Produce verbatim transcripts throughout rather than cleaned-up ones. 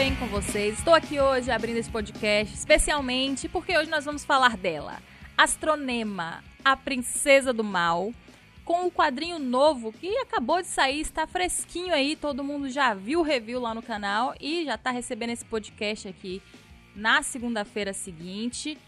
bem com vocês? Estou aqui hoje abrindo esse podcast especialmente porque hoje nós vamos falar dela, Astronema, a princesa do mal, com o quadrinho novo que acabou de sair, está fresquinho aí, todo mundo já viu o review lá no canal e já está recebendo esse podcast aqui na segunda-feira seguinte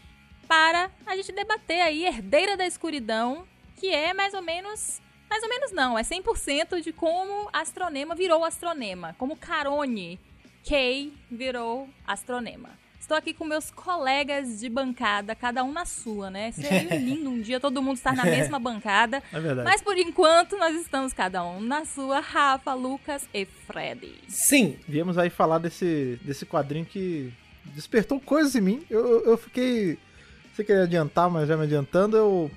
para a gente debater aí Herdeira da Escuridão, que é mais ou menos... Mais ou menos não, é cem por cento de como Astronema virou Astronema, como Carone Kay virou Astronema. Estou aqui com meus colegas de bancada, cada um na sua, né? Seria lindo um dia todo mundo estar na mesma bancada, é verdade. Mas por enquanto nós estamos cada um na sua, Rafa, Lucas e Fred. Sim, viemos aí falar desse, desse quadrinho que despertou coisas em mim, eu, eu fiquei, sem querer adiantar, mas já me adiantando, eu...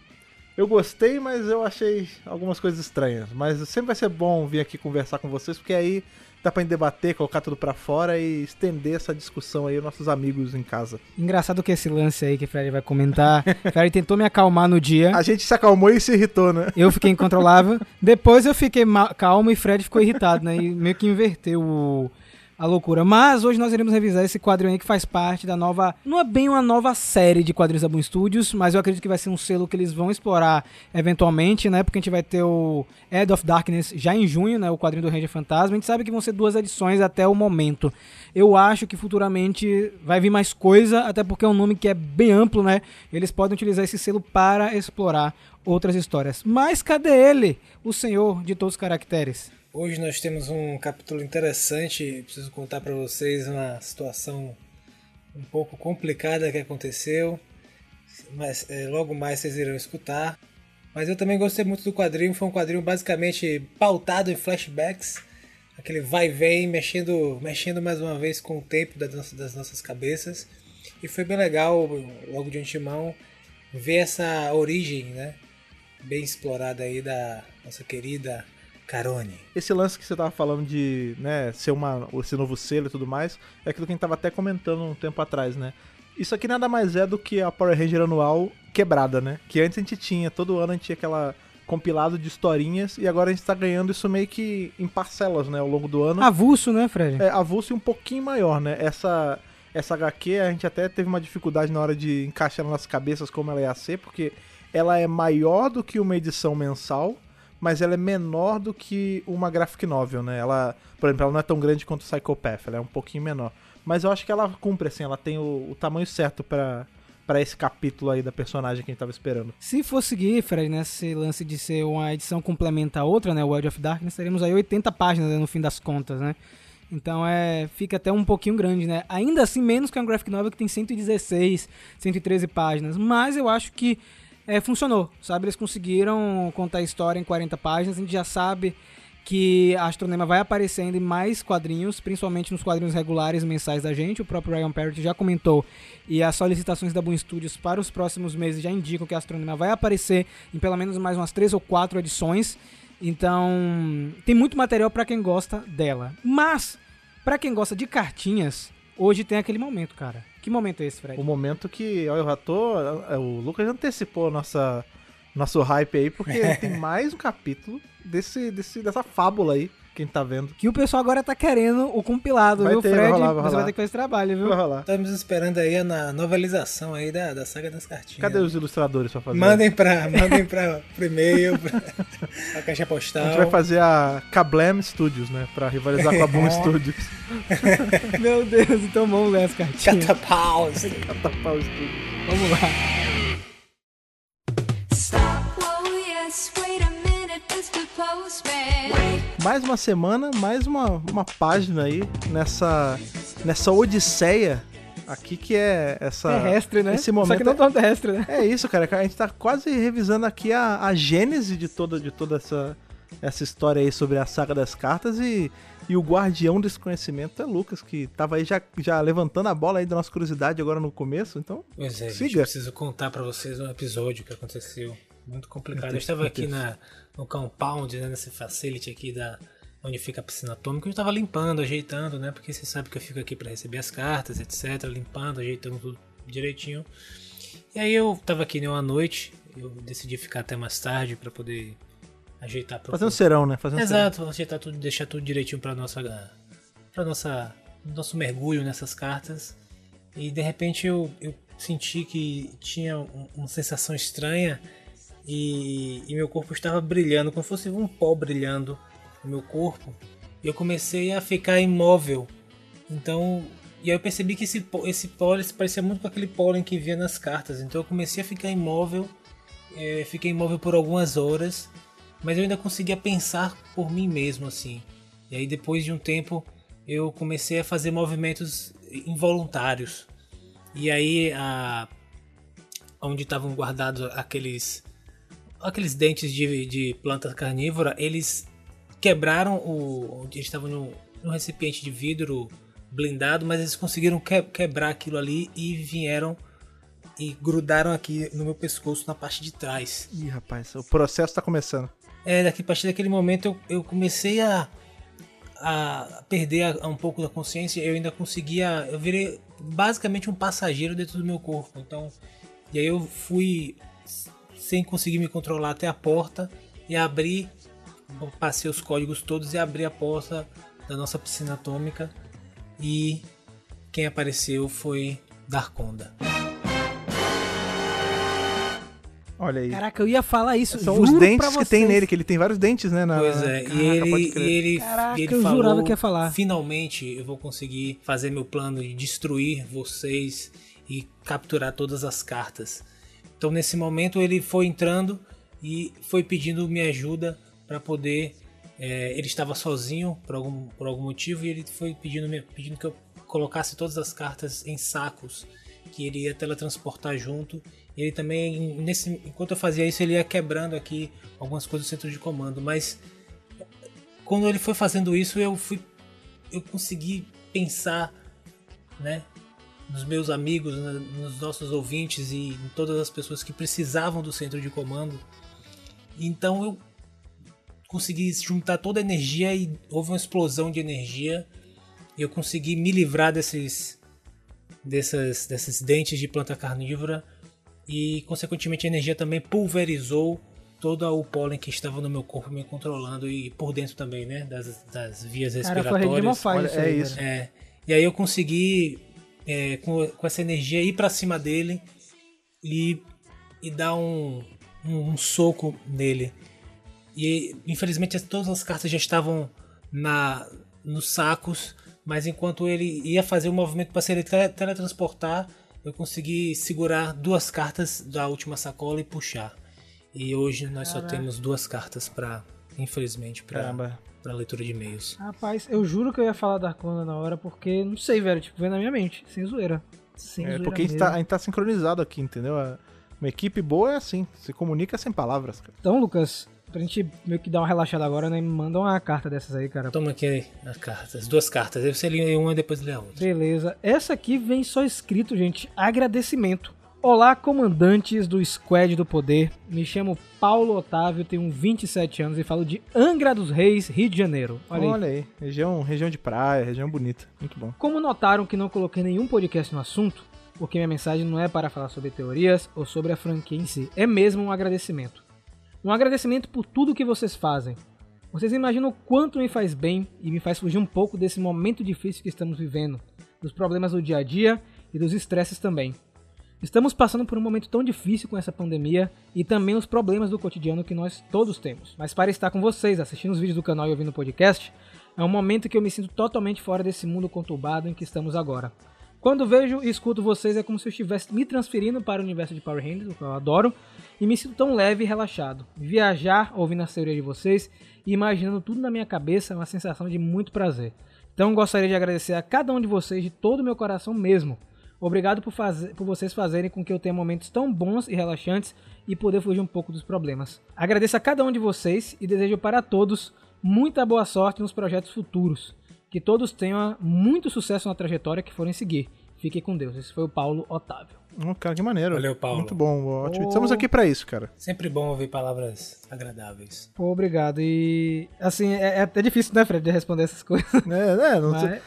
Eu gostei, mas eu achei algumas coisas estranhas. Mas sempre vai ser bom vir aqui conversar com vocês, porque aí dá pra debater, colocar tudo pra fora e estender essa discussão aí aos nossos amigos em casa. Engraçado que esse lance aí que o Fred vai comentar. O Fred tentou me acalmar no dia. A gente se acalmou e se irritou, né? Eu fiquei incontrolável. Depois eu fiquei calmo e o Fred ficou irritado, né? E meio que inverteu o... a loucura. Mas hoje nós iremos revisar esse quadrinho aí que faz parte da nova... Não é bem uma nova série de quadrinhos da Boom! Studios, mas eu acredito que vai ser um selo que eles vão explorar eventualmente, né? Porque a gente vai ter o Head of Darkness já em junho, né? O quadrinho do Ranger Fantasma. A gente sabe que vão ser duas edições até o momento. Eu acho que futuramente vai vir mais coisa, até porque é um nome que é bem amplo, né? Eles podem utilizar esse selo para explorar outras histórias. Mas cadê ele? O senhor de todos os caracteres. Hoje nós temos um capítulo interessante, preciso contar para vocês uma situação um pouco complicada que aconteceu, mas é, logo mais vocês irão escutar. Mas eu também gostei muito do quadrinho, foi um quadrinho basicamente pautado em flashbacks, aquele vai e vem, mexendo, mexendo mais uma vez com o tempo das nossas, das nossas cabeças. E foi bem legal, logo de antemão, ver essa origem, né, bem explorada aí da nossa querida... Carone. Esse lance que você tava falando de, né, ser uma, esse novo selo e tudo mais, é aquilo que a gente tava até comentando um tempo atrás, né? Isso aqui nada mais é do que a Power Ranger anual quebrada, né? Que antes a gente tinha, todo ano a gente tinha aquela compilado de historinhas e agora a gente tá ganhando isso meio que em parcelas, né, ao longo do ano. Avulso, né, Fred? É, avulso e um pouquinho maior, né? Essa, essa agá quê a gente até teve uma dificuldade na hora de encaixar nas nossas cabeças como ela ia ser, porque ela é maior do que uma edição mensal, mas ela é menor do que uma graphic novel, né? Ela, por exemplo, ela não é tão grande quanto o Psychopath, ela é um pouquinho menor. Mas eu acho que ela cumpre, assim, ela tem o, o tamanho certo pra, pra esse capítulo aí da personagem que a gente tava esperando. Se for seguir, Fred, né, esse lance de ser uma edição complementa a outra, né, o Edge of Darkness, teremos aí oitenta páginas, né, no fim das contas, né? Então é, fica até um pouquinho grande, né? Ainda assim, menos que uma graphic novel que tem cento e dezesseis, cento e treze páginas, mas eu acho que É, funcionou, sabe? Eles conseguiram contar a história em quarenta páginas. A gente já sabe que a Astronema vai aparecendo em mais quadrinhos, principalmente nos quadrinhos regulares mensais da gente. O próprio Ryan Parrott já comentou e as solicitações da Boom! Studios para os próximos meses já indicam que a Astronema vai aparecer em pelo menos mais umas três ou quatro edições. Então, tem muito material para quem gosta dela. Mas, para quem gosta de cartinhas, hoje tem aquele momento, cara. Que momento é esse, Fred? O momento que, olha, eu já tô, o Lucas já antecipou nossa, nosso hype aí, porque tem mais um capítulo desse, desse, dessa fábula aí que a gente tá vendo. Que o pessoal agora tá querendo o compilado, vai viu, ter, Fred? Vai rolar, vai rolar. Você vai ter que fazer trabalho, viu? Vai rolar. Estamos esperando aí a novelização aí da, da saga das cartinhas. Cadê, né, os ilustradores pra fazer? Mandem pra, mandem pra pro e-mail, pra, pra caixa postal. A gente vai fazer a Kablam Studios, né? Pra rivalizar com a Boom Studios. Meu Deus, então vamos ler as cartinhas. Catapau Studios. Catapau Studios. Vamos lá. Stop, oh yes, wait a minute, mister Postman. Mais uma semana, mais uma, uma página aí nessa, nessa odisseia aqui que é essa... Terrestre, né? Esse momento. Só que não tão terrestre, né? É isso, cara. A gente tá quase revisando aqui a, a gênese de toda, de toda essa, essa história aí sobre a saga das cartas e, e o guardião desse conhecimento é Lucas, que tava aí já, já levantando a bola aí da nossa curiosidade agora no começo, então pois é, siga. Eu preciso contar pra vocês um episódio que aconteceu. Muito complicado. Eu estava aqui na, no compound, né, nesse facility aqui da, onde fica a piscina atômica. Eu estava limpando, ajeitando, né? Porque você sabe que eu fico aqui para receber as cartas, etcétera. Limpando, ajeitando tudo direitinho. E aí eu estava aqui numa noite. Eu decidi ficar até mais tarde para poder ajeitar. Fazendo um serão, né? Fazendo Exato, serão. Ajeitar tudo, deixar tudo direitinho para nossa, para nossa nosso mergulho nessas cartas, e de repente eu, eu senti que tinha um, uma sensação estranha e, e meu corpo estava brilhando, como se fosse um pó brilhando no meu corpo, e eu comecei a ficar imóvel. Então, e aí eu percebi que esse, esse pólen parecia muito com aquele pólen que via nas cartas, então eu comecei a ficar imóvel, é, fiquei imóvel por algumas horas, mas eu ainda conseguia pensar por mim mesmo, assim. E aí depois de um tempo eu comecei a fazer movimentos involuntários. E aí a, onde estavam guardados aqueles, aqueles dentes de, de planta carnívora, eles quebraram o... Eles estavam num, num recipiente de vidro blindado, mas eles conseguiram que, quebrar aquilo ali e vieram e grudaram aqui no meu pescoço, na parte de trás. Ih, rapaz, o processo tá começando. É, daqui, a partir daquele momento eu, eu comecei a, a perder a, a um pouco da consciência. Eu ainda conseguia... Eu virei basicamente um passageiro dentro do meu corpo. Então, e aí eu fui sem conseguir me controlar até a porta e abri, passei os códigos todos e abri a porta da nossa piscina atômica. E quem apareceu foi Darkonda. Olha aí. Caraca, eu ia falar isso. São os dentes que tem nele, que ele tem vários dentes, né? Na... Pois é. Caraca, e ele, e ele, Caraca, e ele eu falou, jurava que ia falar. Finalmente eu vou conseguir fazer meu plano de destruir vocês e capturar todas as cartas. Então nesse momento ele foi entrando e foi pedindo minha ajuda para poder... É, ele estava sozinho por algum, por algum motivo, e ele foi pedindo, pedindo que eu colocasse todas as cartas em sacos, que ele ia teletransportar junto. Ele também, nesse, enquanto eu fazia isso, ele ia quebrando aqui algumas coisas do centro de comando. Mas quando ele foi fazendo isso, eu fui, eu consegui pensar, né, nos meus amigos, nos nossos ouvintes e em todas as pessoas que precisavam do centro de comando. Então eu consegui juntar toda a energia e houve uma explosão de energia. Eu consegui me livrar desses, dessas, desses dentes de planta carnívora. E, consequentemente, a energia também pulverizou todo o pólen que estava no meu corpo me controlando, e por dentro também, né, das, das vias respiratórias. Cara, é isso. É. E aí eu consegui, é, com, com essa energia, ir para cima dele e, e dar um, um, um soco nele. E, infelizmente, todas as cartas já estavam na, nos sacos, mas enquanto ele ia fazer o movimento para se teletransportar, eu consegui segurar duas cartas da última sacola e puxar. E hoje nós Caraca. só temos duas cartas para, infelizmente, para leitura de e-mails. Rapaz, eu juro que eu ia falar da Darkonda na hora, porque, não sei, velho, tipo, vem na minha mente, sem zoeira. Sem é, zoeira porque a gente, tá, a gente tá sincronizado aqui, entendeu? Uma equipe boa é assim, se comunica sem palavras, cara. Então, Lucas, pra gente meio que dar uma relaxada agora, né? Me manda uma carta dessas aí, cara. Toma aqui as cartas, duas cartas. Aí você lê uma e depois lê a outra. Beleza. Essa aqui vem só escrito, gente, agradecimento. Olá, comandantes do Squad do Poder. Me chamo Paulo Otávio, tenho vinte e sete anos e falo de Angra dos Reis, Rio de Janeiro. Olha, Olha aí. aí. Região, região de praia, região bonita. Muito bom. Como notaram que não coloquei nenhum podcast no assunto, porque minha mensagem não é para falar sobre teorias ou sobre a franquia em si. É mesmo um agradecimento. Um agradecimento por tudo que vocês fazem. Vocês imaginam o quanto me faz bem e me faz fugir um pouco desse momento difícil que estamos vivendo, dos problemas do dia a dia e dos estresses também. Estamos passando por um momento tão difícil com essa pandemia e também os problemas do cotidiano que nós todos temos. Mas para estar com vocês, assistindo os vídeos do canal e ouvindo o podcast, é um momento que eu me sinto totalmente fora desse mundo conturbado em que estamos agora. Quando vejo e escuto vocês é como se eu estivesse me transferindo para o universo de Power Rangers, o que eu adoro, e me sinto tão leve e relaxado. Viajar ouvindo a teoria de vocês e imaginando tudo na minha cabeça é uma sensação de muito prazer. Então gostaria de agradecer a cada um de vocês de todo o meu coração mesmo. Obrigado por, fazer, por vocês fazerem com que eu tenha momentos tão bons e relaxantes e poder fugir um pouco dos problemas. Agradeço a cada um de vocês e desejo para todos muita boa sorte nos projetos futuros. Que todos tenham muito sucesso na trajetória que forem seguir. Fiquem com Deus. Esse foi o Paulo Otávio. Oh, cara, que maneiro. Valeu, Paulo. Muito bom, ótimo. Oh. Estamos aqui pra isso, cara. Sempre bom ouvir palavras agradáveis. Pô, obrigado. E, assim, é até difícil, né, Fred, de responder essas coisas. É, é não sei.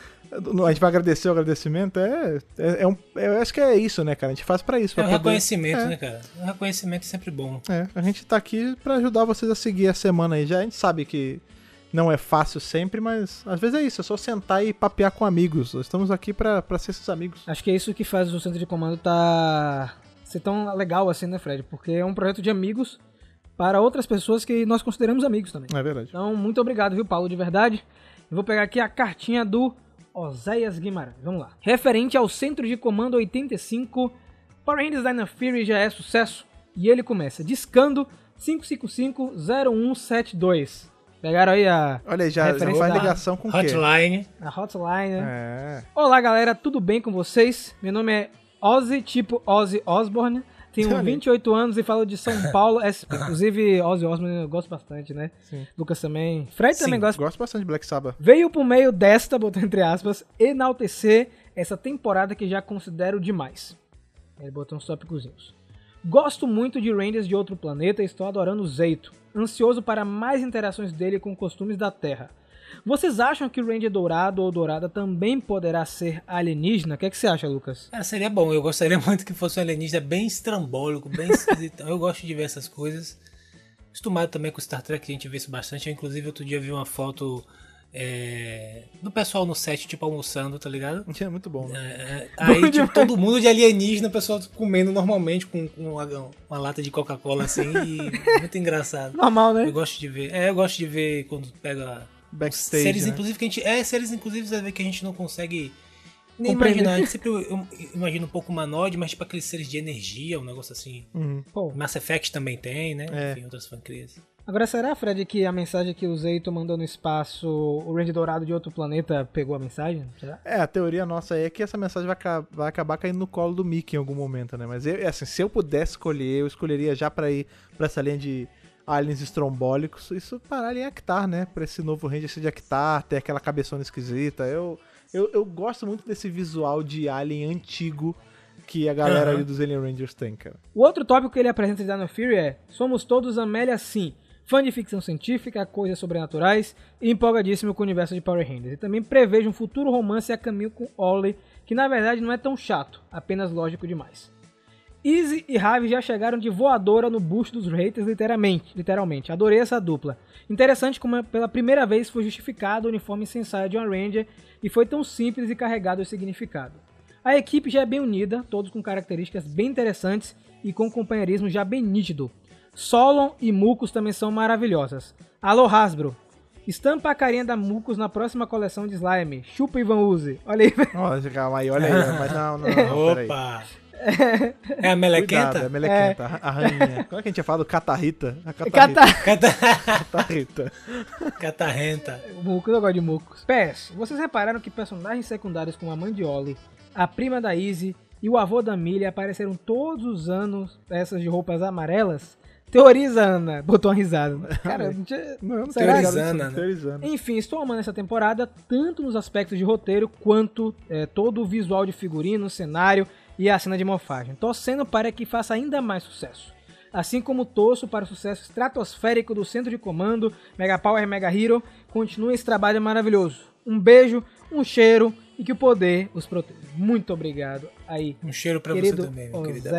Mas... A gente vai agradecer o agradecimento. É, é, é um, eu acho que é isso, né, cara? A gente faz pra isso. Pra é um poder... reconhecimento, é. né, cara? Um reconhecimento é sempre bom. É, a gente tá aqui pra ajudar vocês a seguir a semana aí. Já a gente sabe que Não é fácil sempre, mas às vezes é isso, é só sentar e papear com amigos. Nós estamos aqui pra, pra ser seus amigos. Acho que é isso que faz o Centro de Comando tá... ser tão legal assim, né, Fred? Porque é um projeto de amigos para outras pessoas que nós consideramos amigos também. É verdade. Então, muito obrigado, viu, Paulo, de verdade. Eu vou pegar aqui a cartinha do Oséias Guimarães. Vamos lá. Referente ao Centro de Comando oitenta e cinco, Power Rangers Dino Fury já é sucesso. E ele começa discando cinco cinco cinco zero um sete dois. Pegaram aí a... Olha aí, já, já faz ligação com o Hotline. Quê? A Hotline, né? É. Olá, galera, tudo bem com vocês? Meu nome é Ozzy, tipo Ozzy Osbourne. Tenho Sim, vinte e oito né? anos e falo de São Paulo. É, inclusive, Ozzy Osbourne eu gosto bastante, né? Sim. Lucas também. Fred Sim, também gosta. Gosto bastante de Black Sabbath. Veio por meio desta, botou entre aspas, enaltecer essa temporada que já considero demais. Ele botou uns tópicozinhos. Gosto muito de Rangers de outro planeta e estou adorando o Zeito. Ansioso para mais interações dele com costumes da Terra. Vocês acham que o Ranger Dourado ou Dourada também poderá ser alienígena? O que é que você acha, Lucas? Ah, seria bom. Eu gostaria muito que fosse um alienígena bem estrambólico, bem esquisitão. Eu gosto de ver essas coisas. Acostumado também com Star Trek, a gente vê isso bastante. Eu, inclusive, outro dia vi uma foto... É... do pessoal no set, tipo, almoçando, tá ligado? É muito bom. É... Aí, bom tipo, todo mundo de alienígena, o pessoal comendo normalmente com, com uma, uma lata de Coca-Cola, assim, e muito engraçado. Normal, né? Eu gosto de ver. É, eu gosto de ver quando pega... Backstage, séries, né? Inclusive, que a gente... É, séries, inclusive, que a gente não consegue nem imaginar. A gente sempre imagina um pouco humanoide, mas tipo aqueles seres de energia, um negócio assim. Uhum. Pô. Mass Effect também tem, né? É. Enfim, outras fancrias. Agora, será, Fred, que a mensagem que o Zeito mandou no espaço, o Ranger Dourado de outro planeta pegou a mensagem? Será? É, a teoria nossa é que essa mensagem vai, vai acabar caindo no colo do Mickey em algum momento, né? Mas, eu, assim, se eu pudesse escolher, eu escolheria já pra ir pra essa linha de aliens estrombólicos, isso parar em Ectar, né? Pra esse novo Ranger ser de Ectar, ter aquela cabeçona esquisita. Eu, eu, eu gosto muito desse visual de alien antigo que a galera uhum. ali dos Alien Rangers tem, cara. O outro tópico que ele apresenta em Dino Fury é: somos todos Amélia sim. Fã de ficção científica, coisas sobrenaturais e empolgadíssimo com o universo de Power Rangers. E também prevejo um futuro romance a caminho com Ollie, que na verdade não é tão chato, apenas lógico demais. Izzy e Ravi já chegaram de voadora no bucho dos haters, literalmente. literalmente. Adorei essa dupla. Interessante como pela primeira vez foi justificado o uniforme sensaio de uma Ranger e foi tão simples e carregado de significado. A equipe já é bem unida, todos com características bem interessantes e com um companheirismo já bem nítido. Solon e Mucus também são maravilhosas. Alô, Hasbro. Estampa a carinha da Mucus na próxima coleção de slime. Chupa, Ivan Uzi. Olha aí. Nossa, calma aí, olha aí. Mas não, não, não. Opa. É, é a Melequenta? É a Melequenta, é. A rainha. Como é que a gente ia falar do Catarrita? A Catarrita. Cata... Catarrita. Catarrenta. Mucus, eu gosto de Mucus. P S, vocês repararam que personagens secundários como a mãe de Ollie, a prima da Izzy e o avô da Millie apareceram todos os anos peças de roupas amarelas? Teoriza, Ana. Botou uma risada. Cara, não tinha... Não, não teorizando, teorizando. Enfim, estou amando essa temporada, tanto nos aspectos de roteiro, quanto é, todo o visual de figurino, cenário e a cena de morfagem. Torcendo para que faça ainda mais sucesso. Assim como torço para o sucesso estratosférico do Centro de Comando, Megapower, Mega Hero, continue esse trabalho maravilhoso. Um beijo, um cheiro e que o poder os proteja. Muito obrigado. Aí, um cheiro pra você também, meu querido.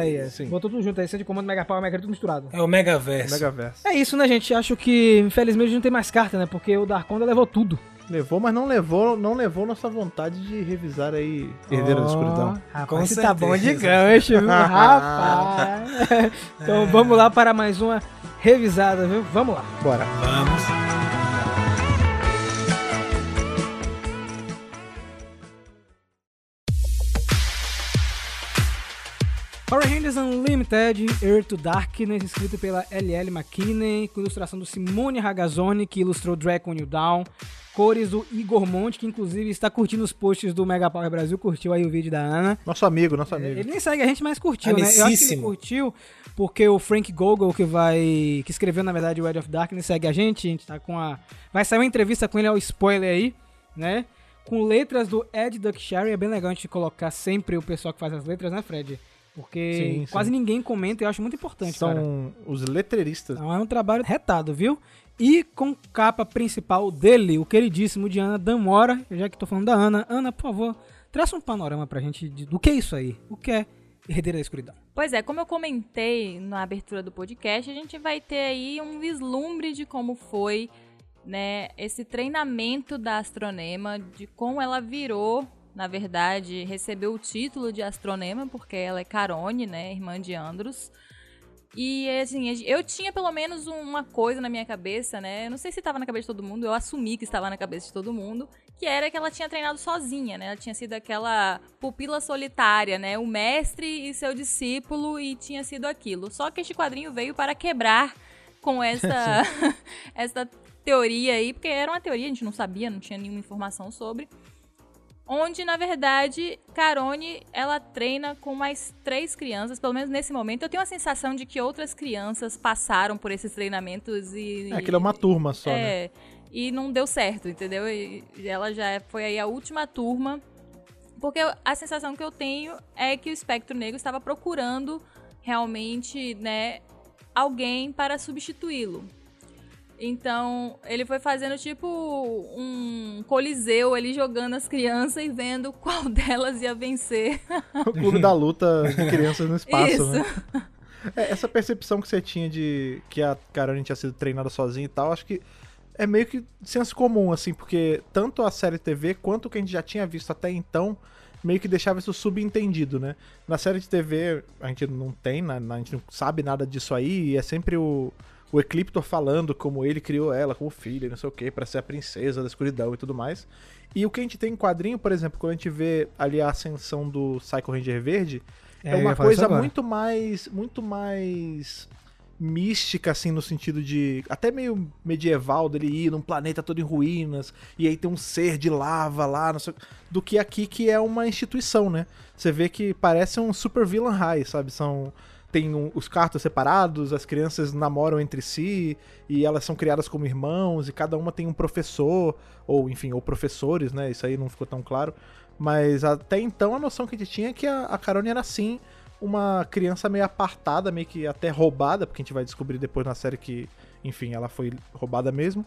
Botou tudo junto aí, Centro de Comando, Mega Power, Mega Hero, tudo misturado. É o Megaverso. Megaverso. É isso, né, gente? Acho que, infelizmente, não tem mais carta, né? Porque o Darkonda levou tudo. Levou, mas não levou, não levou nossa vontade de revisar aí Herdeira oh, da Escuridão. Rapaz, você tá bom de gancho, viu? Rapaz. Então, vamos lá para mais uma revisada, viu? Vamos lá. Bora. Vamos. Power Rangers Unlimited, Earth to Darkness, escrito pela L L McKinney, com ilustração do Simone Ragazzoni, que ilustrou Drag On You Down, cores do Igor Monte, que inclusive está curtindo os posts do Megapower Brasil, curtiu aí o vídeo da Ana. Nosso amigo, nosso amigo. Ele nem segue a gente, mas curtiu, Amicíssimo. Né? Eu acho que ele curtiu porque o Frank Gogol, que vai, que escreveu, na verdade, o Edge of Darkness, segue a gente, a gente tá com a... Vai sair uma entrevista com ele, é o spoiler aí, né? Com letras do Ed Duckshire, é bem legal a gente colocar sempre o pessoal que faz as letras, né, Fred? Porque sim, quase sim. ninguém comenta e eu acho muito importante, São cara. São os letreiristas. Então, é um trabalho retado, viu? E com capa principal dele, o queridíssimo de Ana Damora, já que tô falando da Ana. Ana, por favor, traça um panorama pra gente de, do que é isso aí. O que é Herdeira da Escuridão? Pois é, como eu comentei na abertura do podcast, a gente vai ter aí um vislumbre de como foi né, esse treinamento da Astronema, de como ela virou, na verdade, recebeu o título de Astronema, porque ela é Carone, né, irmã de Andros. E, assim, eu tinha pelo menos uma coisa na minha cabeça, né, eu não sei se estava na cabeça de todo mundo, eu assumi que estava na cabeça de todo mundo, que era que ela tinha treinado sozinha, né, ela tinha sido aquela pupila solitária, né, o mestre e seu discípulo, e tinha sido aquilo. Só que este quadrinho veio para quebrar com essa, essa teoria aí, porque era uma teoria, a gente não sabia, não tinha nenhuma informação sobre, onde, na verdade, Carone, ela treina com mais três crianças, pelo menos nesse momento. Eu tenho a sensação de que outras crianças passaram por esses treinamentos e... É, aquilo é uma turma só, é, né? E não deu certo, entendeu? E ela já foi aí a última turma, porque a sensação que eu tenho é que o Espectro Negro estava procurando realmente, né, alguém para substituí-lo. Então, ele foi fazendo tipo um coliseu, ele jogando as crianças e vendo qual delas ia vencer. O clube da luta de crianças no espaço. Isso. Né? É, essa percepção que você tinha de que a Carone tinha sido treinada sozinha e tal, acho que é meio que senso comum, assim, porque tanto a série T V quanto o que a gente já tinha visto até então, meio que deixava isso subentendido, né? Na série de T V, a gente não tem, né? A gente não sabe nada disso aí, e é sempre o... o Ecliptor falando como ele criou ela como filha, não sei o que, pra ser a princesa da escuridão e tudo mais. E o que a gente tem em quadrinho, por exemplo, quando a gente vê ali a ascensão do Psycho Ranger Verde, é, é uma coisa muito mais, muito mais mística, assim, no sentido de... Até meio medieval, dele ir num planeta todo em ruínas, e aí tem um ser de lava lá, não sei o que, do que aqui que é uma instituição, né? Você vê que parece um super villain high, sabe? São... Tem um, os cartos separados, as crianças namoram entre si, e elas são criadas como irmãos, e cada uma tem um professor, ou enfim, ou professores, né? Isso aí não ficou tão claro. Mas até então a noção que a gente tinha é que a, a Carone era sim uma criança meio apartada, meio que até roubada, porque a gente vai descobrir depois na série que, enfim, ela foi roubada mesmo,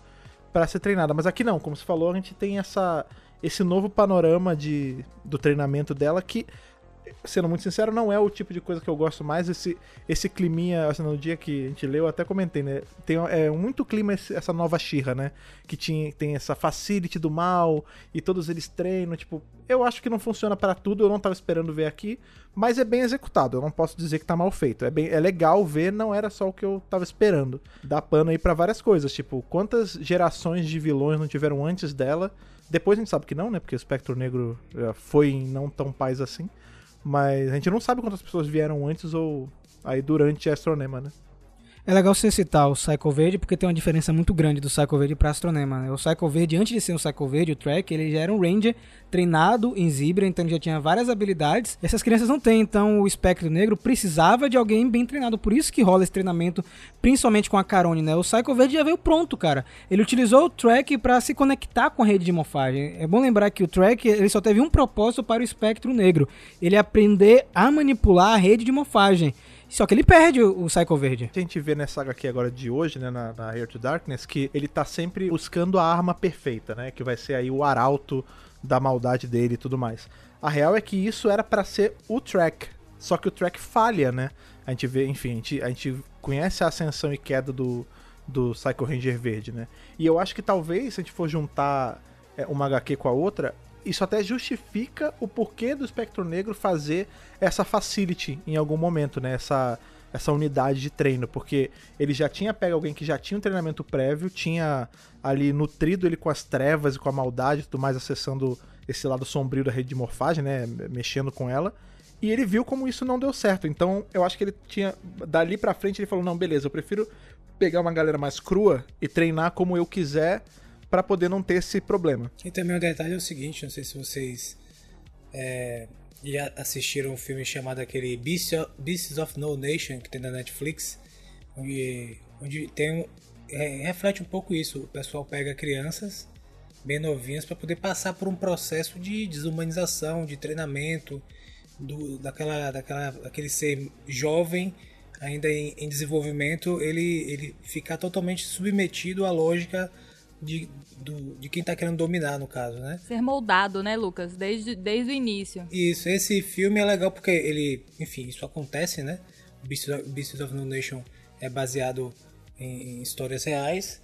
para ser treinada. Mas aqui não, como você falou, a gente tem essa, esse novo panorama de, do treinamento dela que... Sendo muito sincero, não é o tipo de coisa que eu gosto mais. Esse, esse climinha, assim, no dia que a gente leu, eu até comentei, né? Tem é, muito clima esse, essa nova She-Ra, né? Que tinha, tem essa facility do mal, e todos eles treinam, tipo... Eu acho que não funciona pra tudo, eu não tava esperando ver aqui, mas é bem executado, eu não posso dizer que tá mal feito. É, bem, é legal ver, não era só o que eu tava esperando. Dá pano aí pra várias coisas, tipo, quantas gerações de vilões não tiveram antes dela? Depois a gente sabe que não, né? Porque o Espectro Negro foi em não tão paz assim. Mas a gente não sabe quantas pessoas vieram antes ou aí durante a Astronema, né? É legal você citar o Psycho Verde, porque tem uma diferença muito grande do Psycho Verde para Astronema, né? O Psycho Verde, antes de ser um Psycho Verde, o Track, ele já era um Ranger treinado em Zybra, então ele já tinha várias habilidades. Essas crianças não têm, então o Espectro Negro precisava de alguém bem treinado, por isso que rola esse treinamento, principalmente com a Carone, né? O Psycho Verde já veio pronto, cara. Ele utilizou o Track para se conectar com a rede de morfagem. É bom lembrar que o Track, ele só teve um propósito para o Espectro Negro, ele aprender a manipular a rede de morfagem. Só que ele perde o Psycho Verde. A gente vê nessa saga aqui agora de hoje, né, na, na Heir to Darkness, que ele tá sempre buscando a arma perfeita, né, que vai ser aí o arauto da maldade dele e tudo mais. A real é que isso era pra ser o Track, só que o Track falha, né. A gente vê, enfim, a gente, a gente conhece a ascensão e queda do, do Psycho Ranger Verde, né. E eu acho que talvez, se a gente for juntar é, uma H Q com a outra... Isso até justifica o porquê do Espectro Negro fazer essa facility em algum momento, né? Essa, essa unidade de treino, porque ele já tinha pego alguém que já tinha um treinamento prévio, tinha ali nutrido ele com as trevas e com a maldade e tudo mais, acessando esse lado sombrio da rede de morfagem, né? Mexendo com ela. E ele viu como isso não deu certo. Então, eu acho que ele tinha... Dali pra frente ele falou, não, beleza, eu prefiro pegar uma galera mais crua e treinar como eu quiser... para poder não ter esse problema. E também o detalhe é o seguinte, não sei se vocês é, já assistiram um filme chamado aquele Beasts of No Nation, que tem na Netflix, onde, onde tem, é, reflete um pouco isso, o pessoal pega crianças bem novinhas para poder passar por um processo de desumanização, de treinamento, do, daquela, daquela, aquele ser jovem, ainda em, em desenvolvimento, ele, ele ficar totalmente submetido à lógica De, do, de quem tá querendo dominar, no caso, né? Ser moldado, né, Lucas? Desde, desde o início. Isso, esse filme é legal porque ele... Enfim, isso acontece, né? Beasts of, Beasts of No Nation é baseado em, em histórias reais.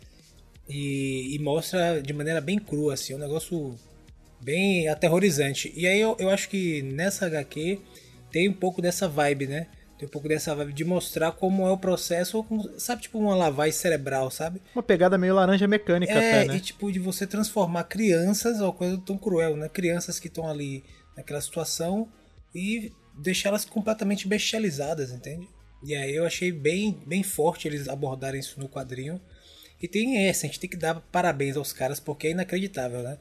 e, e mostra de maneira bem crua, assim, um negócio bem aterrorizante. E aí eu, eu acho que nessa agá quê tem um pouco dessa vibe, né? Tem um pouco dessa vibe de mostrar como é o processo, como, sabe, tipo uma lavagem cerebral, sabe? Uma pegada meio laranja mecânica, é, até, né? É, e tipo, de você transformar crianças, uma coisa tão cruel, né? Crianças que estão ali naquela situação e deixá-las completamente bestializadas, entende? E aí eu achei bem, bem forte eles abordarem isso no quadrinho. E tem essa, a gente tem que dar parabéns aos caras, porque é inacreditável, né?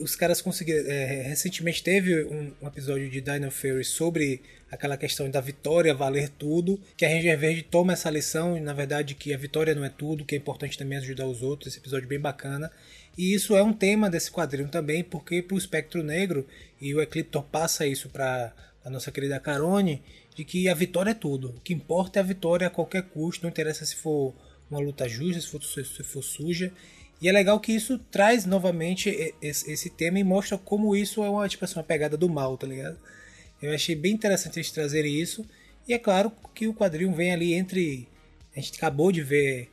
Os caras conseguiram... É, recentemente teve um, um episódio de Dino Fury sobre aquela questão da vitória valer tudo, que a Ranger Verde toma essa lição, e na verdade que a vitória não é tudo, que é importante também ajudar os outros, esse episódio bem bacana. E isso é um tema desse quadrinho também, porque pro Espectro Negro, e o Ecliptor passa isso para a nossa querida Carone, de que a vitória é tudo. O que importa é a vitória a qualquer custo, não interessa se for uma luta justa, se for, se for suja. E é legal que isso traz novamente esse tema e mostra como isso é uma, tipo assim, uma pegada do mal, tá ligado? Eu achei bem interessante eles trazerem isso. E é claro que o quadrinho vem ali entre... A gente acabou de ver,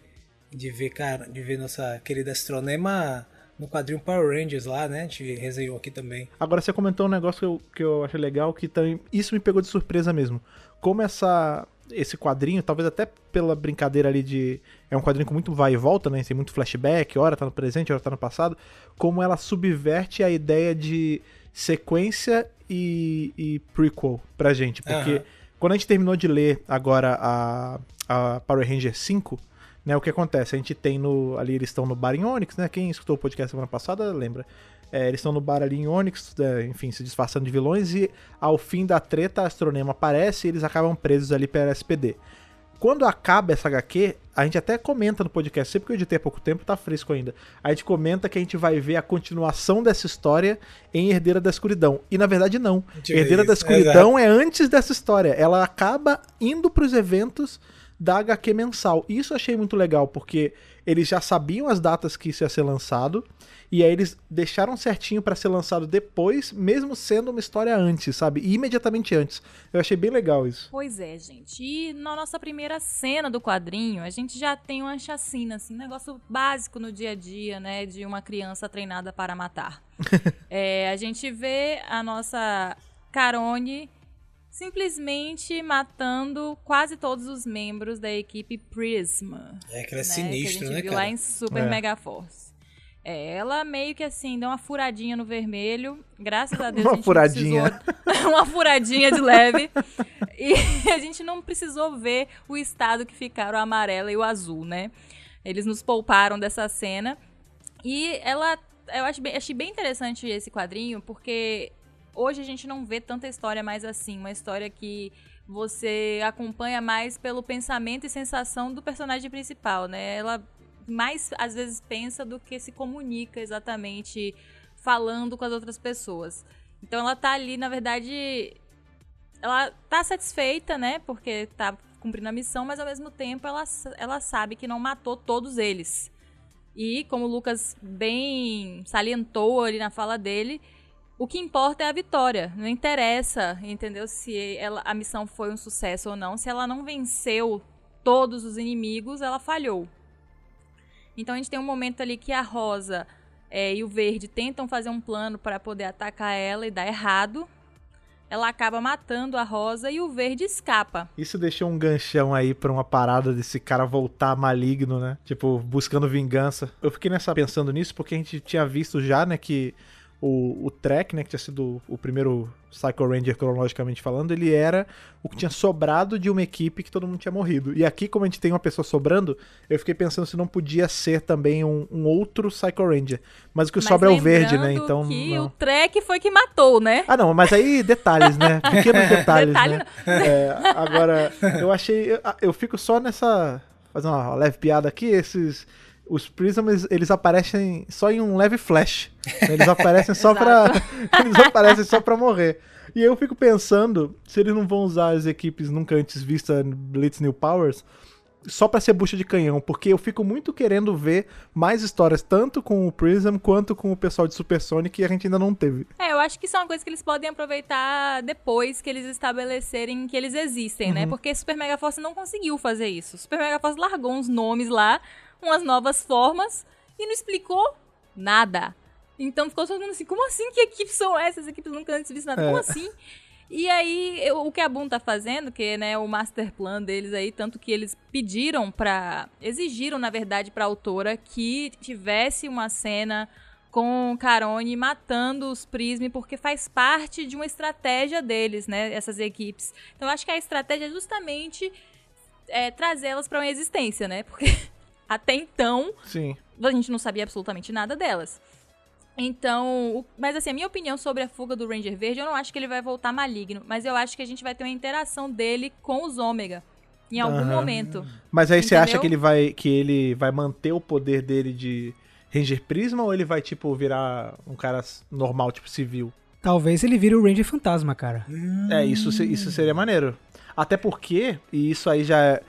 de ver, cara, de ver nossa querida Astronema no quadrinho Power Rangers lá, né? A gente resenhou aqui também. Agora você comentou um negócio que eu, que eu achei legal, que também isso me pegou de surpresa mesmo. Como essa... esse quadrinho, talvez até pela brincadeira ali de... É um quadrinho com muito vai e volta, né? Tem muito flashback, hora tá no presente, hora tá no passado. Como ela subverte a ideia de sequência e, e prequel pra gente. Porque uhum. quando a gente terminou de ler agora a, a Power Ranger cinco, né? O que acontece? A gente tem no... Ali eles estão no bar em Onix, né? Quem escutou o podcast semana passada lembra. É, eles estão no bar ali em Onix, né, enfim, se disfarçando de vilões, e ao fim da treta a Astronema aparece e eles acabam presos ali pela S P D. Quando acaba essa agá quê, a gente até comenta no podcast, sempre que eu editei há pouco tempo, tá fresco ainda, a gente comenta que a gente vai ver a continuação dessa história em Herdeira da Escuridão. E na verdade não. Herdeira da Escuridão é antes dessa história. Ela acaba indo pros eventos da agá quê mensal. Isso eu achei muito legal, porque eles já sabiam as datas que isso ia ser lançado, e aí eles deixaram certinho pra ser lançado depois, mesmo sendo uma história antes, sabe? E imediatamente antes. Eu achei bem legal isso. Pois é, gente. E na nossa primeira cena do quadrinho, a gente já tem uma chacina, assim, um negócio básico no dia a dia, né? De uma criança treinada para matar. É, a gente vê a nossa Carone simplesmente matando quase todos os membros da equipe Prisma. É, que ela é né? sinistra, né, cara? Que a gente viu, né, lá em Super é. Mega Force. É, ela meio que assim, deu uma furadinha no vermelho, graças a Deus. Uma a gente furadinha. Precisou... uma furadinha de leve. E a gente não precisou ver o estado que ficaram a amarela e o azul, né? Eles nos pouparam dessa cena. E ela, eu acho bem, achei bem interessante esse quadrinho, porque hoje a gente não vê tanta história mais assim, uma história que você acompanha mais pelo pensamento e sensação do personagem principal, né? Ela mais, às vezes, pensa do que se comunica exatamente falando com as outras pessoas. Então, ela tá ali, na verdade, ela tá satisfeita, né? Porque tá cumprindo a missão, mas, ao mesmo tempo, ela, ela sabe que não matou todos eles. E, como o Lucas bem salientou ali na fala dele, o que importa é a vitória. Não interessa, entendeu? Se ela, a missão foi um sucesso ou não. Se ela não venceu todos os inimigos, ela falhou. Então a gente tem um momento ali que a Rosa é, e o Verde tentam fazer um plano para poder atacar ela e dá errado. Ela acaba matando a Rosa e o Verde escapa. Isso deixou um ganchão aí pra uma parada desse cara voltar maligno, né? Tipo, buscando vingança. Eu fiquei nessa, pensando nisso porque a gente tinha visto já, né, que o, o Track, né, que tinha sido o primeiro Psycho Ranger, cronologicamente falando, ele era o que tinha sobrado de uma equipe que todo mundo tinha morrido. E aqui, como a gente tem uma pessoa sobrando, eu fiquei pensando se não podia ser também um, um outro Psycho Ranger. Mas o que mas sobra é o Verde, né? Então, que não. O Track foi que matou, né? Ah, não, mas aí detalhes, né? Pequenos detalhes, Detalhe né? É, agora, eu achei... Eu, eu fico só nessa... Fazendo uma leve piada aqui, esses... Os Prismas, eles aparecem só em um leve flash. Eles aparecem só pra eles aparecem só pra morrer. E eu fico pensando se eles não vão usar as equipes nunca antes vistas no Blitz New Powers só pra ser bucha de canhão, porque eu fico muito querendo ver mais histórias, tanto com o Prism quanto com o pessoal de Super Sonic, e a gente ainda não teve. É, eu acho que isso é uma coisa que eles podem aproveitar depois que eles estabelecerem que eles existem, uhum. né? Porque Super Mega Force não conseguiu fazer isso. Super Mega Force largou uns nomes lá, umas novas formas, e não explicou nada. Então ficou todo mundo assim, como assim? Que equipes são essas? As equipes nunca antes visto nada, é. Como assim? E aí, eu, o que a Boom tá fazendo, que né, o master plan deles aí, tanto que eles pediram pra... Exigiram, na verdade, pra autora que tivesse uma cena com Carone matando os Prism, porque faz parte de uma estratégia deles, né, essas equipes. Então, eu acho que a estratégia é justamente é, trazê-las pra uma existência, né? Porque até então, sim, a gente não sabia absolutamente nada delas. Então, mas assim, a minha opinião sobre a fuga do Ranger Verde, eu não acho que ele vai voltar maligno, mas eu acho que a gente vai ter uma interação dele com os Ômega, em algum uhum. momento. Mas aí, entendeu? Você acha que ele, vai, que ele vai manter o poder dele de Ranger Prisma, ou ele vai, tipo, virar um cara normal, tipo, civil? Talvez ele vire o Ranger Fantasma, cara. Hum. É, isso, isso seria maneiro. Até porque, e isso aí já é...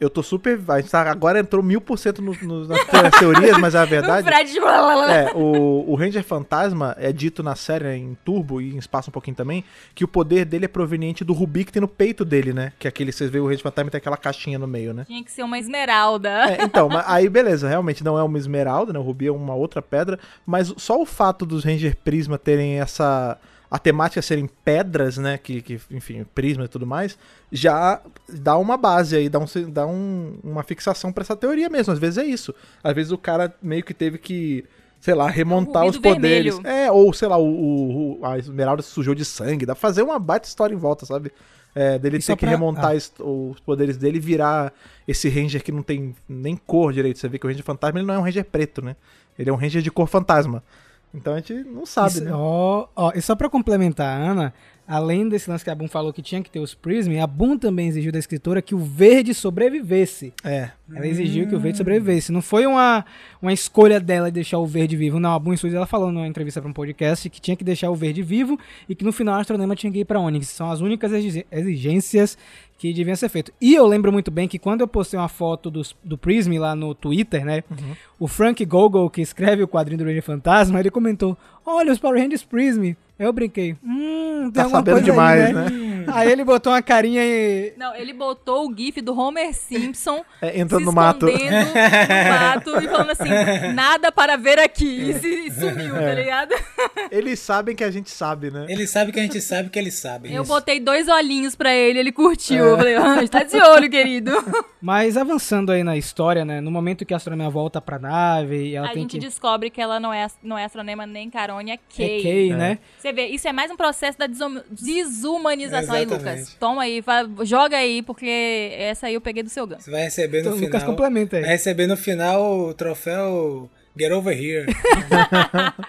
Eu tô super... Agora entrou mil por cento nas teorias, mas é a verdade... é, o, o Ranger Fantasma é dito na série, né, em Turbo e em Espaço um pouquinho também, que o poder dele é proveniente do rubi que tem no peito dele, né? Que é aquele... Vocês veem o Ranger Fantasma tem aquela caixinha no meio, né? Tinha que ser uma esmeralda. É, então, aí beleza. Realmente não é uma esmeralda, né? O rubi é uma outra pedra. Mas só o fato dos Ranger Prisma terem essa... A temática serem pedras, né, que, que enfim, prisma e tudo mais, já dá uma base aí, dá, um, dá um, uma fixação pra essa teoria mesmo. Às vezes é isso. Às vezes o cara meio que teve que, sei lá, remontar os poderes. Vermelho. É, ou sei lá, o, o, a esmeralda se sujou de sangue. Dá pra fazer uma baita história em volta, sabe? É, dele ter que pra... remontar ah. os poderes dele e virar esse Ranger que não tem nem cor direito. Você vê que o Ranger Fantasma, ele não é um Ranger preto, né? Ele é um Ranger de cor fantasma. Então a gente não sabe, isso, né? Ó, ó, e só pra complementar, Ana, além desse lance que a Boom falou que tinha que ter os Prism, a Boom também exigiu da escritora que o verde sobrevivesse. É. Ela exigiu hum. que o verde sobrevivesse. Não foi uma, uma escolha dela de deixar o verde vivo. Não, a Boom Studios, ela falou numa entrevista pra um podcast que tinha que deixar o verde vivo e que no final a Astronema tinha que ir pra Onix. São as únicas exigências que deviam ser feitas. E eu lembro muito bem que quando eu postei uma foto dos, do Prism lá no Twitter, né? Uhum. O Frank Gogol, que escreve o quadrinho do Ranger Fantasma, ele comentou, olha os Power Rangers Prism. Eu brinquei. Hum, tem tá alguma coisa demais, aí, né? né? Aí ele botou uma carinha e... Não, ele botou o gif do Homer Simpson é, entrando se no mato. no mato e falando assim, nada para ver aqui. E se, sumiu, é. tá ligado? Eles sabem que a gente sabe, né? Eles sabem que a gente sabe que eles sabem. Eu isso. botei dois olhinhos pra ele, ele curtiu. É. Eu falei, ah, tá de olho, querido. Mas avançando aí na história, né? No momento que a Astronema volta pra nave... E ela a tem gente que... descobre que ela não é, não é Astronema nem Carone, é Kay. É Kay, é. né? Você vê, isso é mais um processo da desumanização. Exatamente. Aí, Lucas. Toma aí, fala, joga aí, porque essa aí eu peguei do seu ganho. Você vai receber no então, final... Lucas complementa aí. Vai receber no final o troféu Get Over Here.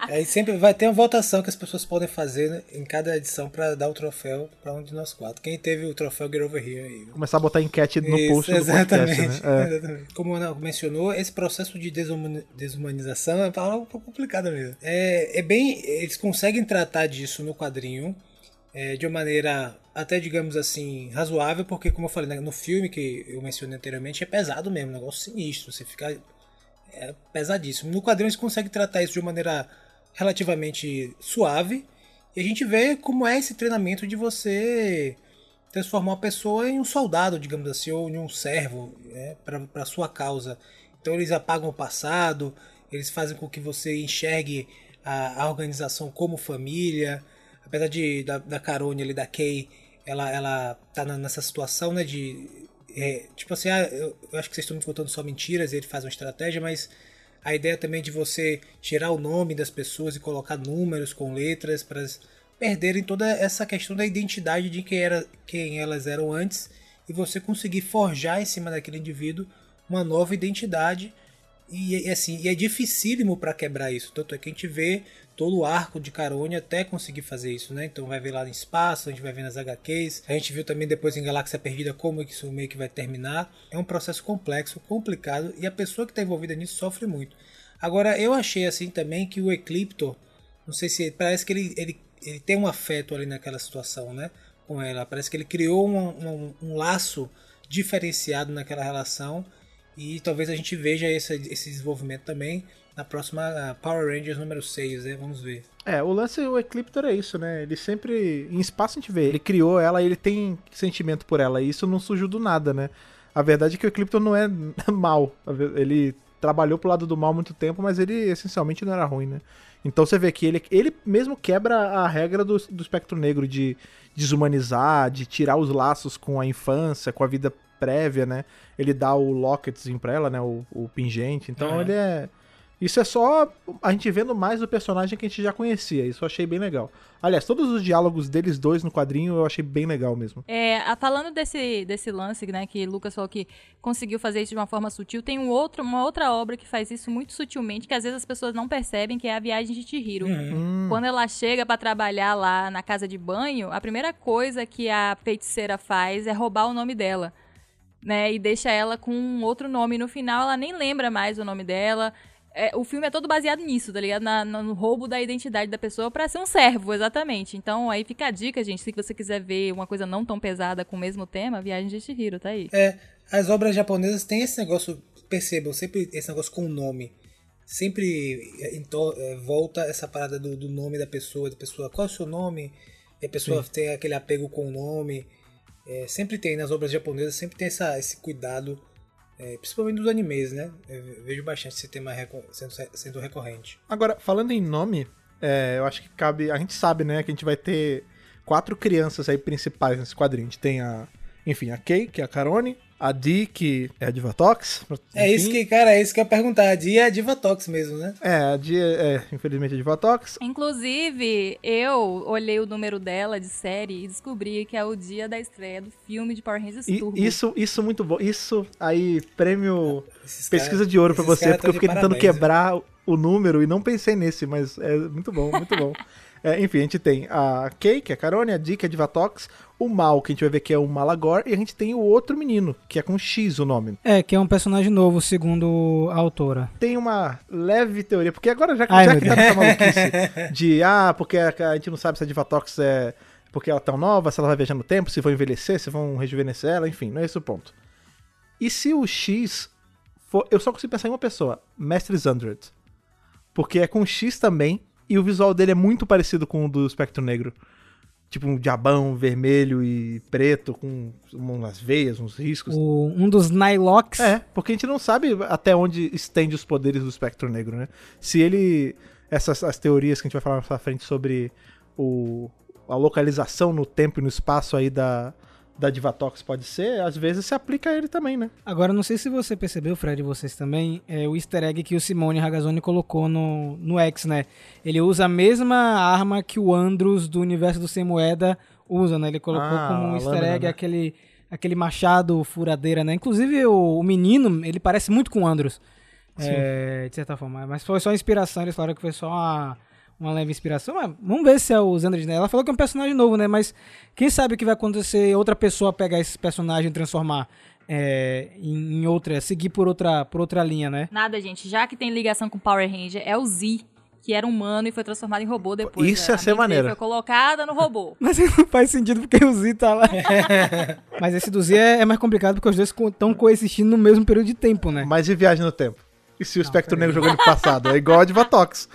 Aí sempre vai ter uma votação que as pessoas podem fazer em cada edição pra dar o troféu pra um de nós quatro. Quem teve o troféu Get Over Here aí. Começar a botar enquete no isso, post exatamente, do podcast, né? É. Exatamente. Como ela mencionou, esse processo de desumanização é uma palavra um pouco complicada mesmo. É, é bem... Eles conseguem tratar disso no quadrinho é, de uma maneira até, digamos assim, razoável, porque como eu falei, né, no filme que eu mencionei anteriormente, é pesado mesmo, um negócio sinistro. Você fica... É pesadíssimo. No quadrinho eles conseguem tratar isso de uma maneira relativamente suave. E a gente vê como é esse treinamento de você transformar uma pessoa em um soldado, digamos assim, ou em um servo, né, para a sua causa. Então eles apagam o passado, eles fazem com que você enxergue a, a organização como família. Apesar de, da, da Carone ali, da Kay, ela, ela tá na, nessa situação, né, de... É, tipo assim, ah, eu, eu acho que vocês estão me contando só mentiras, ele faz uma estratégia, mas a ideia também de você tirar o nome das pessoas e colocar números com letras para elas perderem toda essa questão da identidade de quem, era, quem elas eram antes, e você conseguir forjar em cima daquele indivíduo uma nova identidade. E, e assim, e é dificílimo para quebrar isso, tanto é que a gente vê todo o arco de Carone até conseguir fazer isso, né? Então vai ver lá no espaço, a gente vai ver nas agá quês, a gente viu também depois em Galáxia Perdida como isso meio que vai terminar. É um processo complexo, complicado, e a pessoa que está envolvida nisso sofre muito. Agora, eu achei assim também que o Ecliptor, não sei se, parece que ele, ele, ele tem um afeto ali naquela situação, né, com ela, parece que ele criou um, um, um laço diferenciado naquela relação. E talvez a gente veja esse, esse desenvolvimento também na próxima Power Rangers número seis, né? Vamos ver. É, o lance do Ecliptor é isso, né? Ele sempre, em espaço a gente vê, ele criou ela e ele tem sentimento por ela. E isso não surgiu do nada, né? A verdade é que o Ecliptor não é mal. Ele trabalhou pro lado do mal há muito tempo, mas ele essencialmente não era ruim, né? Então você vê que ele, ele mesmo quebra a regra do, do espectro negro de desumanizar, de tirar os laços com a infância, com a vida prévia, né? Ele dá o locketzinho pra ela, né? O, o pingente. Então é. ele é... Isso é só a gente vendo mais do personagem que a gente já conhecia. Isso eu achei bem legal. Aliás, todos os diálogos deles dois no quadrinho eu achei bem legal mesmo. É, falando desse, desse lance, né, que o Lucas falou que conseguiu fazer isso de uma forma sutil, tem um outro, uma outra obra que faz isso muito sutilmente, que às vezes as pessoas não percebem, que é A Viagem de Chihiro. Hum. Quando ela chega pra trabalhar lá na casa de banho, a primeira coisa que a feiticeira faz é roubar o nome dela, né, e deixa ela com um outro nome. No final ela nem lembra mais o nome dela. É, o filme é todo baseado nisso, tá ligado? Na, no roubo da identidade da pessoa pra ser um servo, exatamente. Então, aí fica a dica, gente. Se você quiser ver uma coisa não tão pesada com o mesmo tema, Viagem de Chihiro, tá aí. É, as obras japonesas têm esse negócio, percebam, sempre esse negócio com o nome. Sempre volta essa parada do, do nome da pessoa, da pessoa, qual é o seu nome? E a pessoa Sim. tem aquele apego com o nome. É, sempre tem, nas obras japonesas, sempre tem essa, esse cuidado. É, principalmente dos animes, né? Eu vejo bastante esse tema reco- sendo, sendo recorrente. Agora, falando em nome, é, eu acho que cabe... A gente sabe, né? Que a gente vai ter quatro crianças aí principais nesse quadrinho. A gente tem a... Enfim, a Kay, que é a Carone. A Dee, que é a Divatox. Enfim. É isso que, cara, é isso que eu ia perguntar. A Dee é a Divatox mesmo, né? É, a Dee é, é, infelizmente, a Divatox. Inclusive, eu olhei o número dela de série e descobri que é o dia da estreia do filme de Power Rangers Turbo. Isso, isso muito bom. Isso aí, prêmio esses pesquisa cara, de ouro pra você, porque eu fiquei parabéns, tentando quebrar né? o número e não pensei nesse, mas é muito bom, muito bom. É, enfim, a gente tem a Kay, que é a Carone, a Dee, que é a Divatox, o Mal, que a gente vai ver que é o Malagor, e a gente tem o outro menino, que é com X o nome. É, que é um personagem novo, segundo a autora. Tem uma leve teoria, porque agora já, Ai, já que tá nessa maluquice de, ah, porque a, a gente não sabe se a Divatox é porque ela é tão nova, se ela vai viajar no tempo, se vão envelhecer, se vão rejuvenescer ela, enfim, não é esse o ponto. E se o X for... Eu só consigo pensar em uma pessoa, Mestre Zandred, porque é com X também, e o visual dele é muito parecido com o do Espectro Negro. Tipo um diabão vermelho e preto, com umas veias, uns riscos. O, um dos Nylocks. É, porque a gente não sabe até onde estende os poderes do Espectro Negro, né? Se ele... Essas as teorias que a gente vai falar mais pra frente sobre o, a localização no tempo e no espaço aí da... da Divatox pode ser, às vezes se aplica a ele também, né? Agora, não sei se você percebeu, Fred, vocês também, é o easter egg que o Simone Ragazzoni colocou no, no X, né? Ele usa a mesma arma que o Andros do Universo do Sem Moeda usa, né? Ele colocou ah, como um easter egg né? aquele, aquele machado furadeira, né? Inclusive, o, o menino, ele parece muito com o Andros, é, de certa forma. Mas foi só inspiração, eles falaram que foi só uma... Uma leve inspiração, mas vamos ver se é o Zandred, né? Ela falou que é um personagem novo, né? Mas quem sabe o que vai acontecer outra pessoa pegar esse personagem e transformar é, em outra, seguir por outra, por outra linha, né? Nada, gente. Já que tem ligação com Power Ranger, é o Izzy, que era humano e foi transformado em robô depois. Isso ia ser maneiro. Foi colocada no robô. Mas não faz sentido porque o Izzy tá lá. Mas esse do Izzy é, é mais complicado porque os dois estão coexistindo no mesmo período de tempo, né? Mas e viagem no tempo? E se o Espectro Negro jogou no passado? É igual a Divatox.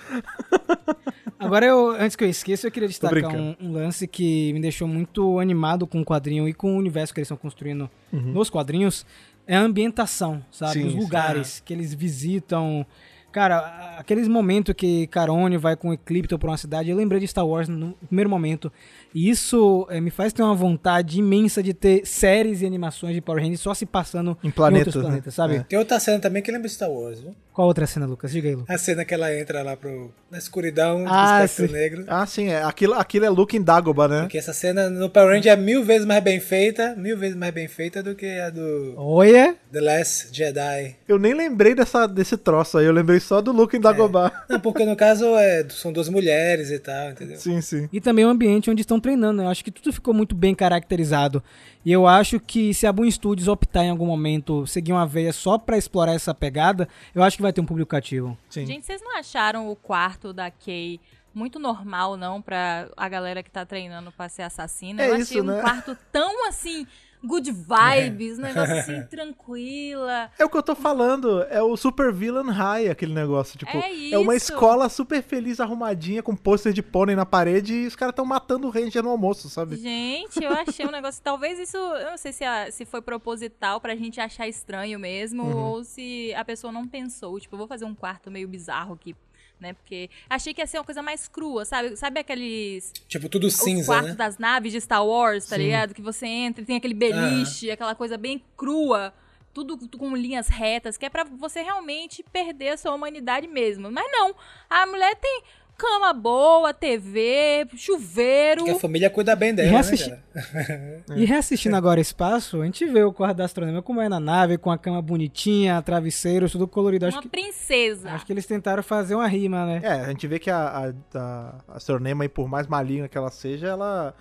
Agora, eu, antes que eu esqueça, eu queria destacar um, um lance que me deixou muito animado com o quadrinho e com o universo que eles estão construindo uhum. nos quadrinhos. É a ambientação, sabe? Sim, Os lugares sim, é. que eles visitam. Cara, aqueles momentos que Carone vai com o Ecliptor pra uma cidade, eu lembrei de Star Wars no primeiro momento. E isso é, me faz ter uma vontade imensa de ter séries e animações de Power Rangers só se passando em, planetas, em outros planetas, né? sabe? É. Tem outra cena também que lembra de Star Wars, viu? Qual outra cena, Lucas? Diga aí, Lucas. A cena que ela entra lá pro... na escuridão ah, do Espectro Negro. Ah, sim. É. Aquilo, aquilo é Luke em Dagobah, né? Porque essa cena no Power Rangers é mil vezes mais bem feita, mil vezes mais bem feita do que a do... Olha! The Last Jedi. Eu nem lembrei dessa, desse troço aí, eu lembrei só do Luke em Dagobah. É. Não, porque no caso é, são duas mulheres e tal, entendeu? Sim, sim. E também o ambiente onde estão treinando, né? Eu acho que tudo ficou muito bem caracterizado. E eu acho que se a Boom! Studios optar em algum momento, seguir uma veia só pra explorar essa pegada, eu acho que vai ter um público cativo. Sim. Gente, vocês não acharam o quarto da Kay muito normal, não? Pra a galera que tá treinando pra ser assassina? É eu isso, achei um né? quarto tão assim... good vibes, é. negócio assim, tranquila. É o que eu tô falando, é o super villain high, aquele negócio, tipo, é, isso. é uma escola super feliz, arrumadinha, com pôster de pônei na parede e os caras tão matando o Ranger no almoço, sabe? Gente, eu achei um negócio, talvez isso, eu não sei se, a, se foi proposital pra gente achar estranho mesmo, uhum. ou se a pessoa não pensou, tipo, eu vou fazer um quarto meio bizarro aqui. Né, porque achei que ia ser uma coisa mais crua, sabe? Sabe aqueles... Tipo, tudo cinza, né? Os quartos das naves de Star Wars, tá Sim. ligado? Que você entra e tem aquele beliche, ah. aquela coisa bem crua. Tudo com linhas retas, que é pra você realmente perder a sua humanidade mesmo. Mas não, a mulher tem cama boa, T V, chuveiro... Que a família cuida bem dela, e reassisti... né, cara? E reassistindo agora Espaço, a gente vê o quarto da Astronema como é na nave, com a cama bonitinha, travesseiros, tudo colorido. Acho uma que... princesa. Acho que eles tentaram fazer uma rima, né? É, a gente vê que a, a, a Astronema, por mais maligna que ela seja, ela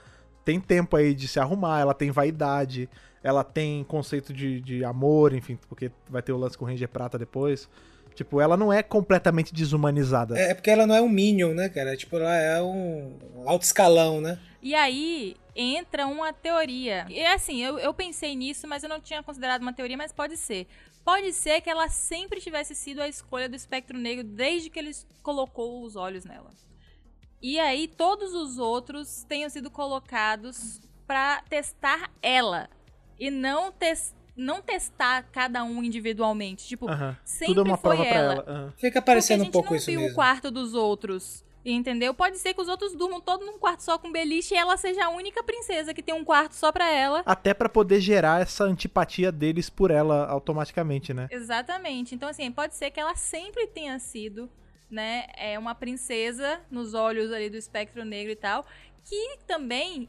tem tempo aí de se arrumar, ela tem vaidade, ela tem conceito de, de amor, enfim, porque vai ter o lance com o Ranger Prata depois... Tipo, ela não é completamente desumanizada. É, é porque ela não é um Minion, né, cara? Tipo, ela é um alto escalão, né? E aí entra uma teoria. E assim, eu, eu pensei nisso, mas eu não tinha considerado uma teoria, mas pode ser. Pode ser que ela sempre tivesse sido a escolha do Espectro Negro desde que ele colocou os olhos nela. E aí todos os outros tenham sido colocados pra testar ela. E não testar... não testar cada um individualmente. Tipo, uh-huh. sempre tudo uma foi prova ela. Pra ela. Uh-huh. Fica parecendo um pouco isso mesmo. A gente não viu o quarto dos outros, entendeu? Pode ser que os outros durmam todos num quarto só com beliche e ela seja a única princesa que tem um quarto só pra ela. Até pra poder gerar essa antipatia deles por ela automaticamente, né? Exatamente. Então, assim, pode ser que ela sempre tenha sido, né, é uma princesa nos olhos ali do Espectro Negro e tal, que também...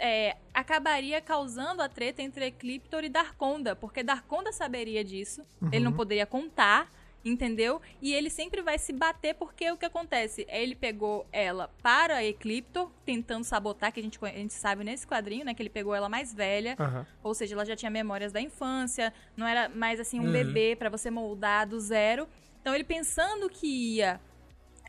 É, acabaria causando a treta entre Ecliptor e Darkonda, porque Darkonda saberia disso, uhum. ele não poderia contar, entendeu? E ele sempre vai se bater, porque o que acontece? Ele pegou ela para Ecliptor, tentando sabotar, que a gente, a gente sabe nesse quadrinho, né, que ele pegou ela mais velha, uhum. ou seja, ela já tinha memórias da infância, não era mais assim um uhum. bebê pra você moldar do zero. Então ele pensando que ia,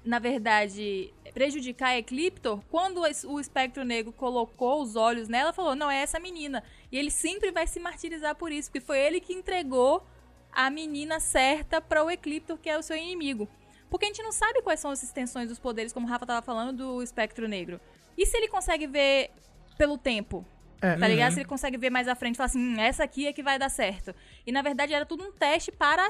na verdade... prejudicar a Ecliptor, quando o Espectro Negro colocou os olhos nela, falou, não, é essa menina. E ele sempre vai se martirizar por isso, porque foi ele que entregou a menina certa para o Ecliptor, que é o seu inimigo. Porque a gente não sabe quais são as extensões dos poderes, como o Rafa tava falando, do Espectro Negro. E se ele consegue ver pelo tempo? É, tá ligado? Uhum. Se ele consegue ver mais à frente, fala assim, hum, essa aqui é que vai dar certo. E na verdade era tudo um teste para,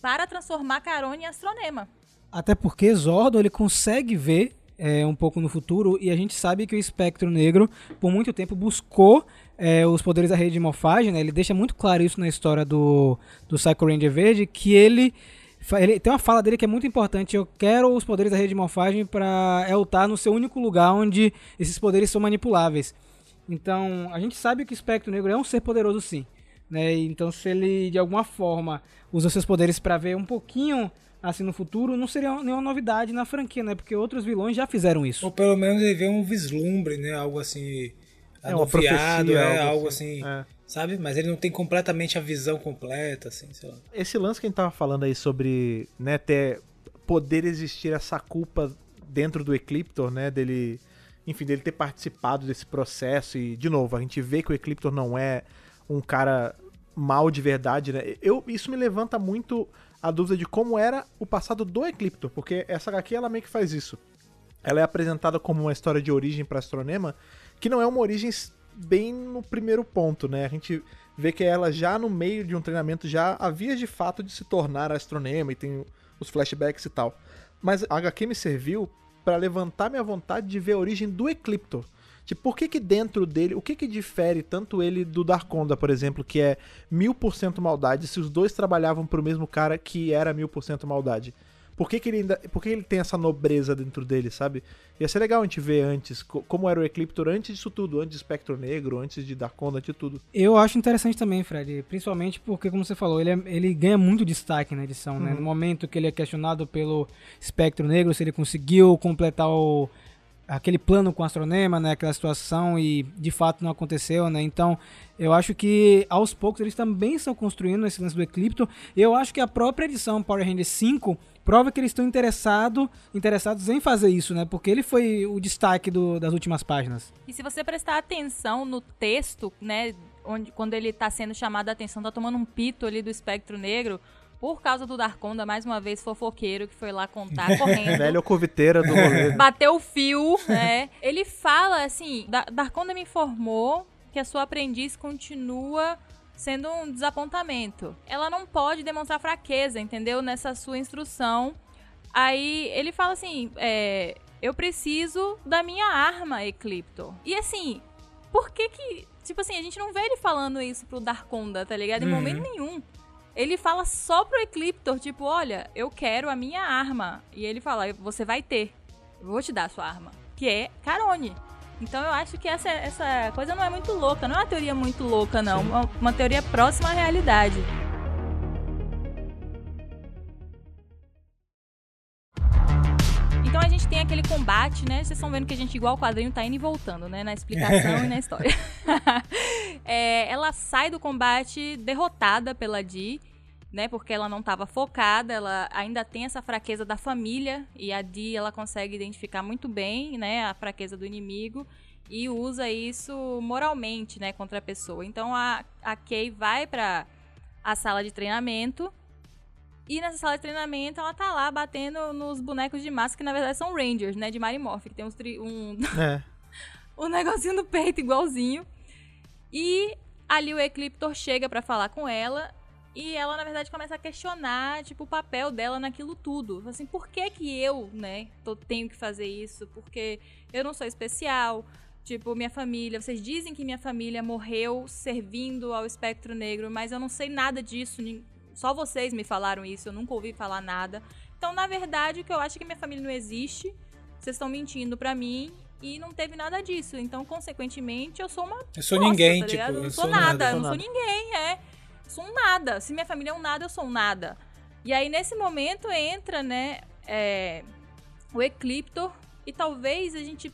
para transformar Carone em Astronema. Até porque Zordon, ele consegue ver é, um pouco no futuro, e a gente sabe que o Espectro Negro, por muito tempo, buscou é, os poderes da rede de morfagem, né? Ele deixa muito claro isso na história do, do Psycho Ranger Verde, que ele, ele... Tem uma fala dele que é muito importante, eu quero os poderes da rede de morfagem para Eltar no seu único lugar onde esses poderes são manipuláveis. Então, a gente sabe que o Espectro Negro é um ser poderoso, sim. Né? Então, se ele, de alguma forma, usa seus poderes para ver um pouquinho... assim, no futuro, não seria nenhuma novidade na franquia, né? Porque outros vilões já fizeram isso. Ou pelo menos ele vê um vislumbre, né? Algo assim... É uma profecia, é, algo assim, assim é. Sabe? Mas ele não tem completamente a visão completa, assim, sei lá. Esse lance que a gente tava falando aí sobre, né, ter... poder existir essa culpa dentro do Ecliptor, né? Dele... Enfim, dele ter participado desse processo e, de novo, a gente vê que o Ecliptor não é um cara mal de verdade, né? Eu, isso me levanta muito... a dúvida de como era o passado do Ecliptor, porque essa H Q ela meio que faz isso. Ela é apresentada como uma história de origem para Astronema, que não é uma origem bem no primeiro ponto, né? A gente vê que ela já no meio de um treinamento já havia de fato de se tornar Astronema e tem os flashbacks e tal. Mas a H Q me serviu para levantar minha vontade de ver a origem do Ecliptor. Tipo, por que que dentro dele, o que que difere tanto ele do Darkonda, por exemplo, que é mil por cento maldade, se os dois trabalhavam pro mesmo cara que era mil por cento maldade? Por que que ele ainda, por que ele tem essa nobreza dentro dele, sabe? Ia ser legal a gente ver antes, como era o Ecliptor antes disso tudo, antes de Espectro Negro, antes de Darkonda, antes de tudo. Eu acho interessante também, Fred, principalmente porque, como você falou, ele, é, ele ganha muito destaque na edição, uhum. né? No momento que ele é questionado pelo Espectro Negro, se ele conseguiu completar o... aquele plano com o Astronema, né, aquela situação, e de fato não aconteceu, né, então eu acho que aos poucos eles também estão construindo esse lance do Ecliptor, e eu acho que a própria edição Power Rangers cinco prova que eles estão interessado, interessados em fazer isso, né, porque ele foi o destaque do, das últimas páginas. E se você prestar atenção no texto, né, onde, quando ele tá sendo chamado a atenção, tá tomando um pito ali do Espectro Negro, por causa do Darkonda, mais uma vez, fofoqueiro, que foi lá contar, correndo. Velho curviteira do rolê. Bateu o fio, né? Ele fala assim, Darkonda me informou que a sua aprendiz continua sendo um desapontamento. Ela não pode demonstrar fraqueza, entendeu? Nessa sua instrução. Aí ele fala assim, é, eu preciso da minha arma, Ecliptor. E assim, por que que... Tipo assim, a gente não vê ele falando isso pro Darkonda, tá ligado? Em uhum. momento nenhum. Ele fala só pro Ecliptor, tipo, olha, eu quero a minha arma. E ele fala, você vai ter. Eu vou te dar a sua arma. Que é Carone. Então eu acho que essa, essa coisa não é muito louca. Não é uma teoria muito louca, não. Uma, uma teoria próxima à realidade. Então a gente tem aquele combate, né? Vocês estão vendo que a gente, igual o quadrinho, tá indo e voltando, né? Na explicação e na história. É, ela sai do combate derrotada pela Dee, né? Porque ela não estava focada, ela ainda tem essa fraqueza da família. E a Dee, ela consegue identificar muito bem, né? A fraqueza do inimigo. E usa isso moralmente, né? Contra a pessoa. Então a, a Kay vai para a sala de treinamento. E nessa sala de treinamento, ela tá lá batendo nos bonecos de massa, que na verdade são Rangers, né? De Marimorfin, que tem uns tri... um... É. um negocinho no peito igualzinho. E ali o Ecliptor chega pra falar com ela. E ela, na verdade, começa a questionar, tipo, o papel dela naquilo tudo. Assim, por que que eu, né, tô, tenho que fazer isso? Porque eu não sou especial. Tipo, minha família... Vocês dizem que minha família morreu servindo ao Espectro Negro, mas eu não sei nada disso, nem... Só vocês me falaram isso, eu nunca ouvi falar nada. Então, na verdade, o que eu acho é que minha família não existe. Vocês estão mentindo pra mim e não teve nada disso. Então, consequentemente, eu sou uma... Eu sou posta, ninguém, tá tipo... Eu não sou, sou nada, nada, eu não sou nada. ninguém, é. Sou um nada. Se minha família é um nada, eu sou um nada. E aí, nesse momento, entra, né, é, o Ecliptor. E talvez a gente...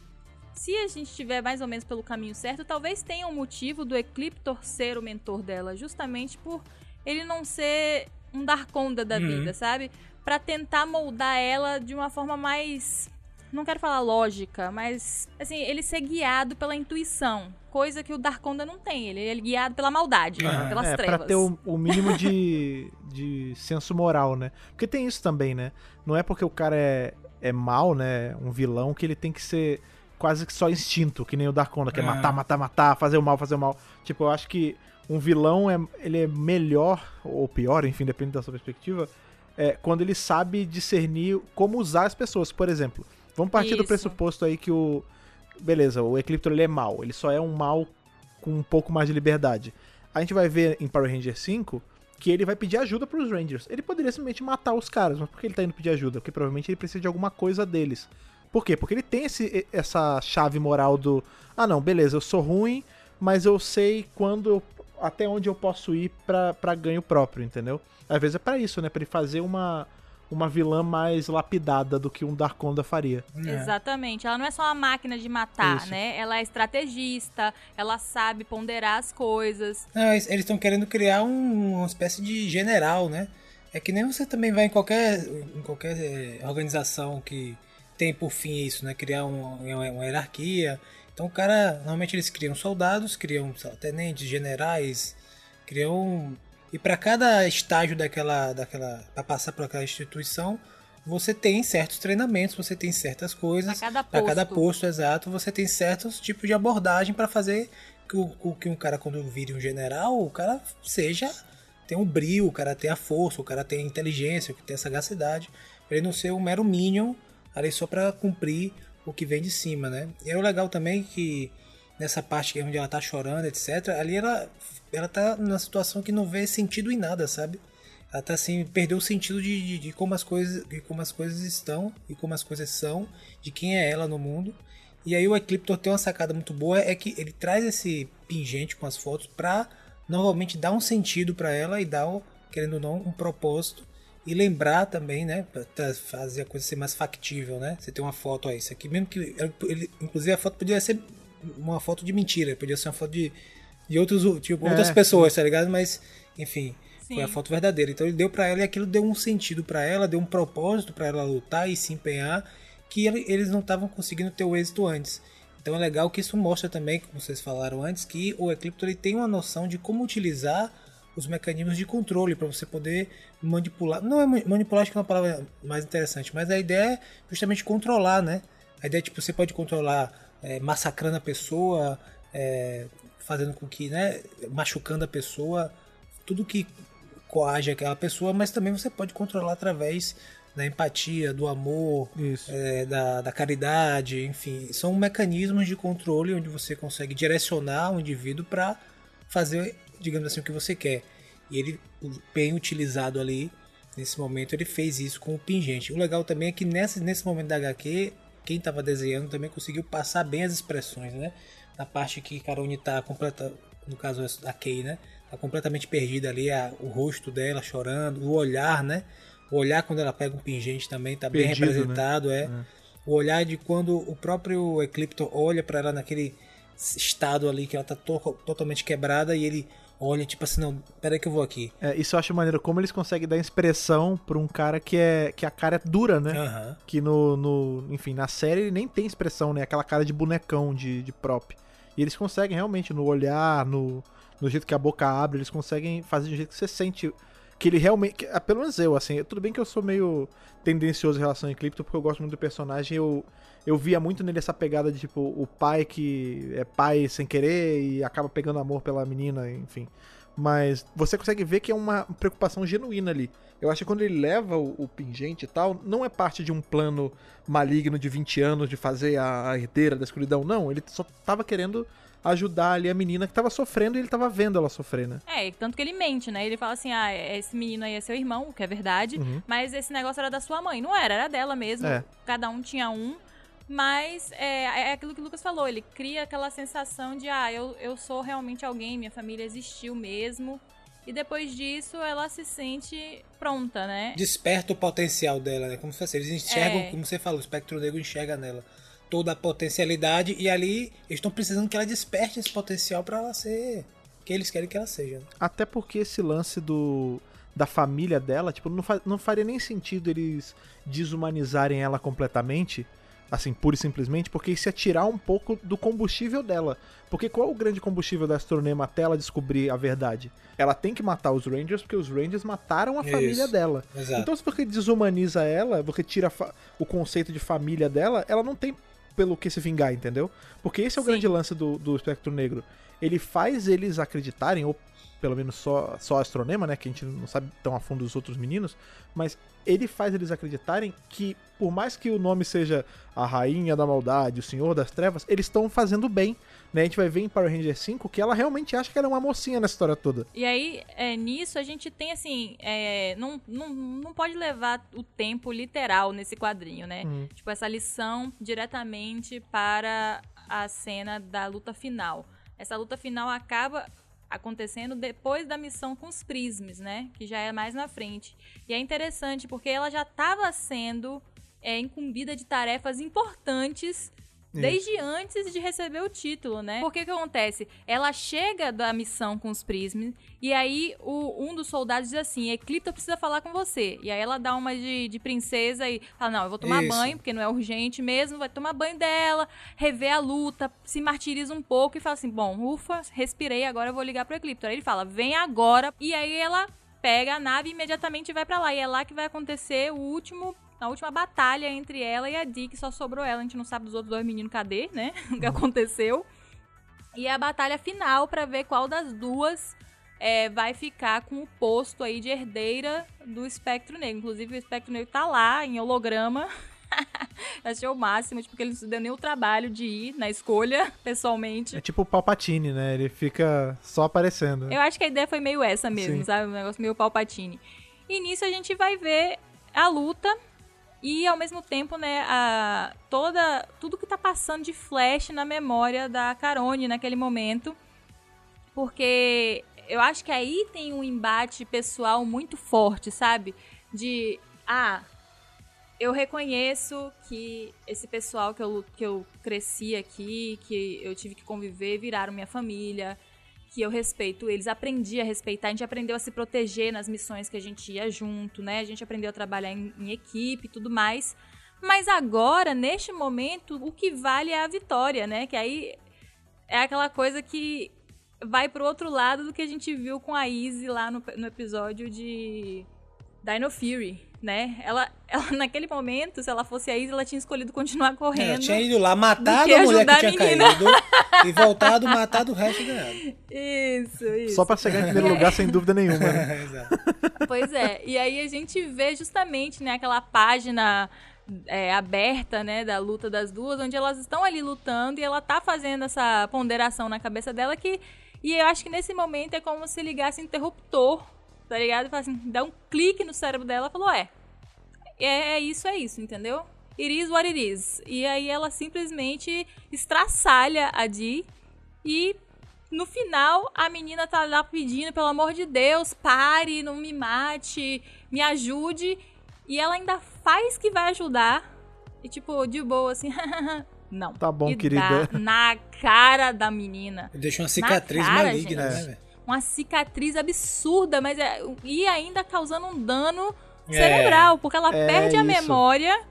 Se a gente estiver mais ou menos pelo caminho certo, talvez tenha um motivo do Ecliptor ser o mentor dela. Justamente por... ele não ser um Darkonda da uhum. vida, sabe? Pra tentar moldar ela de uma forma mais... Não quero falar lógica, mas... Assim, ele ser guiado pela intuição. Coisa que o Darkonda não tem. Ele é guiado pela maldade, ah, né? Pelas é, trevas. Pra ter o, o mínimo de, de senso moral, né? Porque tem isso também, né? Não é porque o cara é, é mal, né? Um vilão, que ele tem que ser quase que só instinto. Que nem o Darkonda, que é, é matar, matar, matar. Fazer o mal, fazer o mal. Tipo, eu acho que... Um vilão, é, ele é melhor ou pior, enfim, depende da sua perspectiva, é, quando ele sabe discernir como usar as pessoas. Por exemplo, vamos partir Isso. do pressuposto aí que o... Beleza, o Ecliptor, ele é mau. Ele só é um mau com um pouco mais de liberdade. A gente vai ver em Power Ranger cinco que ele vai pedir ajuda pros Rangers. Ele poderia simplesmente matar os caras, mas por que ele tá indo pedir ajuda? Porque provavelmente ele precisa de alguma coisa deles. Por quê? Porque ele tem esse, essa chave moral do... Ah, não, beleza, eu sou ruim, mas eu sei quando... eu até onde eu posso ir pra, pra ganho próprio, entendeu? Às vezes é pra isso, né? Pra ele fazer uma, uma vilã mais lapidada do que um Darkonda faria. É. Exatamente. Ela não é só uma máquina de matar, isso. né? Ela é estrategista, ela sabe ponderar as coisas. Não, eles estão querendo criar um, uma espécie de general, né? É que nem você também vai em qualquer, em qualquer organização que tem por fim isso, né? Criar um, uma hierarquia... Então o cara, normalmente eles criam soldados, criam sei lá, tenentes, generais, criam... E para cada estágio daquela... daquela para passar por aquela instituição, você tem certos treinamentos, você tem certas coisas. Para cada posto. Para cada posto, exato, você tem certos tipos de abordagem para fazer que, o, que um cara, quando vire um general, o cara seja... Tem um brio, o cara tem a força, o cara tem a inteligência, o que tem a sagacidade. Para ele não ser um mero minion, ali só para cumprir... o que vem de cima, né? E é o legal também que nessa parte onde ela tá chorando, etcétera, ali ela, ela tá numa situação que não vê sentido em nada, sabe? Ela tá assim, perdeu o sentido de, de, de, como as coisas, de como as coisas estão e como as coisas são, de quem é ela no mundo. E aí o Ecliptor tem uma sacada muito boa, é que ele traz esse pingente com as fotos pra novamente dar um sentido pra ela e dar, querendo ou não, um propósito. E lembrar também, né, pra fazer a coisa ser mais factível, né? Você tem uma foto, ó, isso aqui, mesmo que... Ele, inclusive a foto podia ser uma foto de mentira, podia ser uma foto de, de outros, tipo, é, outras pessoas, tá ligado? Mas, enfim, sim. foi a foto verdadeira. Então ele deu pra ela e aquilo deu um sentido pra ela, deu um propósito pra ela lutar e se empenhar, que eles não estavam conseguindo ter o êxito antes. Então é legal que isso mostra também, como vocês falaram antes, que o Ecliptor tem uma noção de como utilizar os mecanismos de controle para você poder manipular. Não é manipular, acho que é uma palavra mais interessante, mas a ideia é justamente controlar, né? A ideia é tipo, você pode controlar é, massacrando a pessoa, é, fazendo com que, né, machucando a pessoa, tudo que coage aquela pessoa, mas também você pode controlar através da empatia, do amor, é, da, da caridade, enfim. São mecanismos de controle onde você consegue direcionar o indivíduo para fazer, digamos assim, o que você quer. E ele, bem utilizado ali, nesse momento, ele fez isso com o pingente. O legal também é que nesse, nesse momento da agá quê, quem estava desenhando também conseguiu passar bem as expressões, né? Na parte que Carone está completa, no caso a Kay, né? Tá completamente perdida ali, a, o rosto dela chorando, o olhar, né? O olhar quando ela pega um pingente também tá Perdido, bem representado, né? é. é. O olhar de quando o próprio Ecliptor olha para ela naquele estado ali que ela tá to- totalmente quebrada e ele olha tipo assim, não, peraí que eu vou aqui. É, isso eu acho maneiro, como eles conseguem dar expressão pra um cara que é que a cara é dura, né? Uhum. Que no, no, enfim, na série ele nem tem expressão, né? Aquela cara de bonecão, de, de prop. E eles conseguem realmente no olhar, no, no jeito que a boca abre, eles conseguem fazer de um jeito que você sente... Que ele realmente... Que, pelo menos eu, assim... Tudo bem que eu sou meio tendencioso em relação ao Ecliptor, porque eu gosto muito do personagem. Eu, eu via muito nele essa pegada de, tipo, o pai que é pai sem querer e acaba pegando amor pela menina, enfim. Mas você consegue ver que é uma preocupação genuína ali. Eu acho que quando ele leva o, o pingente e tal, não é parte de um plano maligno de vinte anos de fazer a, a herdeira da escuridão, não. Ele só tava querendo... ajudar ali a menina que tava sofrendo e ele tava vendo ela sofrer, né? É, tanto que ele mente, né? Ele fala assim, ah, esse menino aí é seu irmão, o que é verdade, uhum. mas esse negócio era da sua mãe. Não era, era dela mesmo. É. Cada um tinha um, mas é, é aquilo que o Lucas falou, ele cria aquela sensação de, ah, eu, eu sou realmente alguém, minha família existiu mesmo. E depois disso, ela se sente pronta, né? Desperta o potencial dela, né? Como se fosse, eles enxergam, é. como você falou, o Espectro Negro enxerga nela toda a potencialidade, e ali eles estão precisando que ela desperte esse potencial para ela ser o que eles querem que ela seja. Até porque esse lance do da família dela, tipo, não, fa- não faria nem sentido eles desumanizarem ela completamente, assim, pura e simplesmente, porque isso ia tirar um pouco do combustível dela. Porque qual é o grande combustível da Astronema até ela descobrir a verdade? Ela tem que matar os Rangers, porque os Rangers mataram a isso. família dela. Exato. Então se você desumaniza ela, você tira fa- o conceito de família dela, ela não tem pelo que se vingar, entendeu? Porque esse é o Sim. grande lance do, do Espectro Negro. Ele faz eles acreditarem, ou pelo menos só, só a Astronema, né? Que a gente não sabe tão a fundo dos outros meninos, mas ele faz eles acreditarem que, por mais que o nome seja a Rainha da Maldade, o Senhor das Trevas, eles estão fazendo bem, né? A gente vai ver em Power Ranger cinco que ela realmente acha que ela é uma mocinha nessa história toda. E aí, é, nisso, a gente tem, assim, é, não, não, não pode levar o tempo literal nesse quadrinho, né? Hum. Tipo, essa lição diretamente para a cena da luta final. Essa luta final acaba acontecendo depois da missão com os Prismes, né? Que já é mais na frente. E é interessante, porque ela já estava sendo é, incumbida de tarefas importantes... Desde Isso. antes de receber o título, né? Porque o que acontece? Ela chega da missão com os Prismes e aí o, um dos soldados diz assim, Ecliptor precisa falar com você. E aí ela dá uma de, de princesa e fala, não, eu vou tomar Isso. banho, porque não é urgente mesmo, vai tomar banho dela, rever a luta, se martiriza um pouco e fala assim, bom, ufa, respirei, agora eu vou ligar pro Ecliptor. Aí ele fala, vem agora. E aí ela pega a nave e imediatamente vai pra lá. E é lá que vai acontecer o último... Na última batalha entre ela e a Dee, que só sobrou ela. A gente não sabe dos outros dois meninos cadê, né? O que aconteceu. E a batalha final pra ver qual das duas é, vai ficar com o posto aí de herdeira do Espectro Negro. Inclusive, o Espectro Negro tá lá, em holograma. Achei o máximo, tipo, porque ele não se deu nem o trabalho de ir na escolha, pessoalmente. É tipo o Palpatine, né? Ele fica só aparecendo. Né? Eu acho que a ideia foi meio essa mesmo, Sim. sabe? Um negócio meio Palpatine. E nisso a gente vai ver a luta... E, ao mesmo tempo, né, a, toda, tudo que tá passando de flash na memória da Carone naquele momento. Porque eu acho que aí tem um embate pessoal muito forte, sabe? De, ah, eu reconheço que esse pessoal que eu, que eu cresci aqui, que eu tive que conviver, viraram minha família... que eu respeito eles, aprendi a respeitar, a gente aprendeu a se proteger nas missões que a gente ia junto, né? A gente aprendeu a trabalhar em, em equipe e tudo mais, Mas agora, neste momento, o que vale é a vitória, né? Que aí é aquela coisa que vai pro outro lado do que a gente viu com a Izzy lá no, no episódio de Dino Fury, né? Ela, ela, naquele momento, se ela fosse a Izzy, ela tinha escolhido continuar correndo. Ela tinha ido lá, matado a mulher que tinha caído e voltado, matado o resto e ganhado. Isso, isso. Só pra chegar em primeiro lugar, sem dúvida nenhuma. Né? Exato. Pois é. E aí a gente vê justamente, né, aquela página é, aberta, né, da luta das duas, onde elas estão ali lutando e ela tá fazendo essa ponderação na cabeça dela que... E eu acho que nesse momento é como se ligasse interruptor, tá ligado? E fala assim, dá um clique no cérebro dela e falou, é, é isso, é isso, entendeu? It is what it is. E aí ela simplesmente estraçalha a Dee e no final a menina tá lá pedindo, pelo amor de Deus, pare, não me mate, me ajude. E ela ainda faz que vai ajudar e tipo, de boa, assim, não. Tá bom, e querida. Dá na cara da menina. Deixa uma cicatriz cara, maligna, gente, né, velho? Uma cicatriz absurda, mas é, e ainda causando um dano é, cerebral, porque ela é perde isso. a memória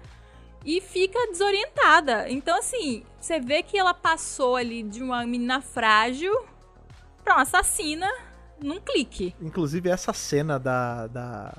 e fica desorientada. Então, assim, você vê que ela passou ali de uma menina frágil pra uma assassina num clique. Inclusive, essa cena da, da,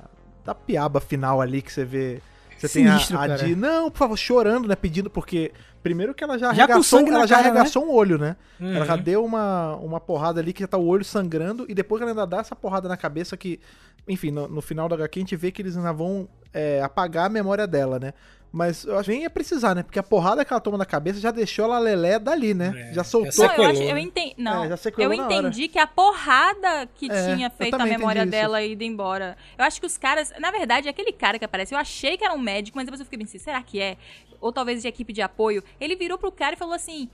da piaba final ali que você vê... Você Sinistro, tem a, a Dee, não, por favor, chorando, né, pedindo, porque primeiro que ela já arregaçou, já ela já cara, arregaçou né? um olho, né, uhum. ela já deu uma, uma porrada ali que já tá o olho sangrando, e depois que ela ainda dá essa porrada na cabeça que, enfim, no, no final da agá quê a gente vê que eles ainda vão é, apagar a memória dela, né, mas eu acho que nem ia precisar, né, porque a porrada que ela toma na cabeça já deixou ela lelé dali, né, é, já soltou. Não, eu, acho, eu, enten... não, é, já eu entendi que a porrada que é, tinha feito a memória dela e ido embora, eu acho que os caras, na verdade, aquele cara que aparece, eu achei que era um médico, mas depois eu fiquei pensando, será que é? Ou talvez de equipe de apoio, ele virou pro cara e falou assim,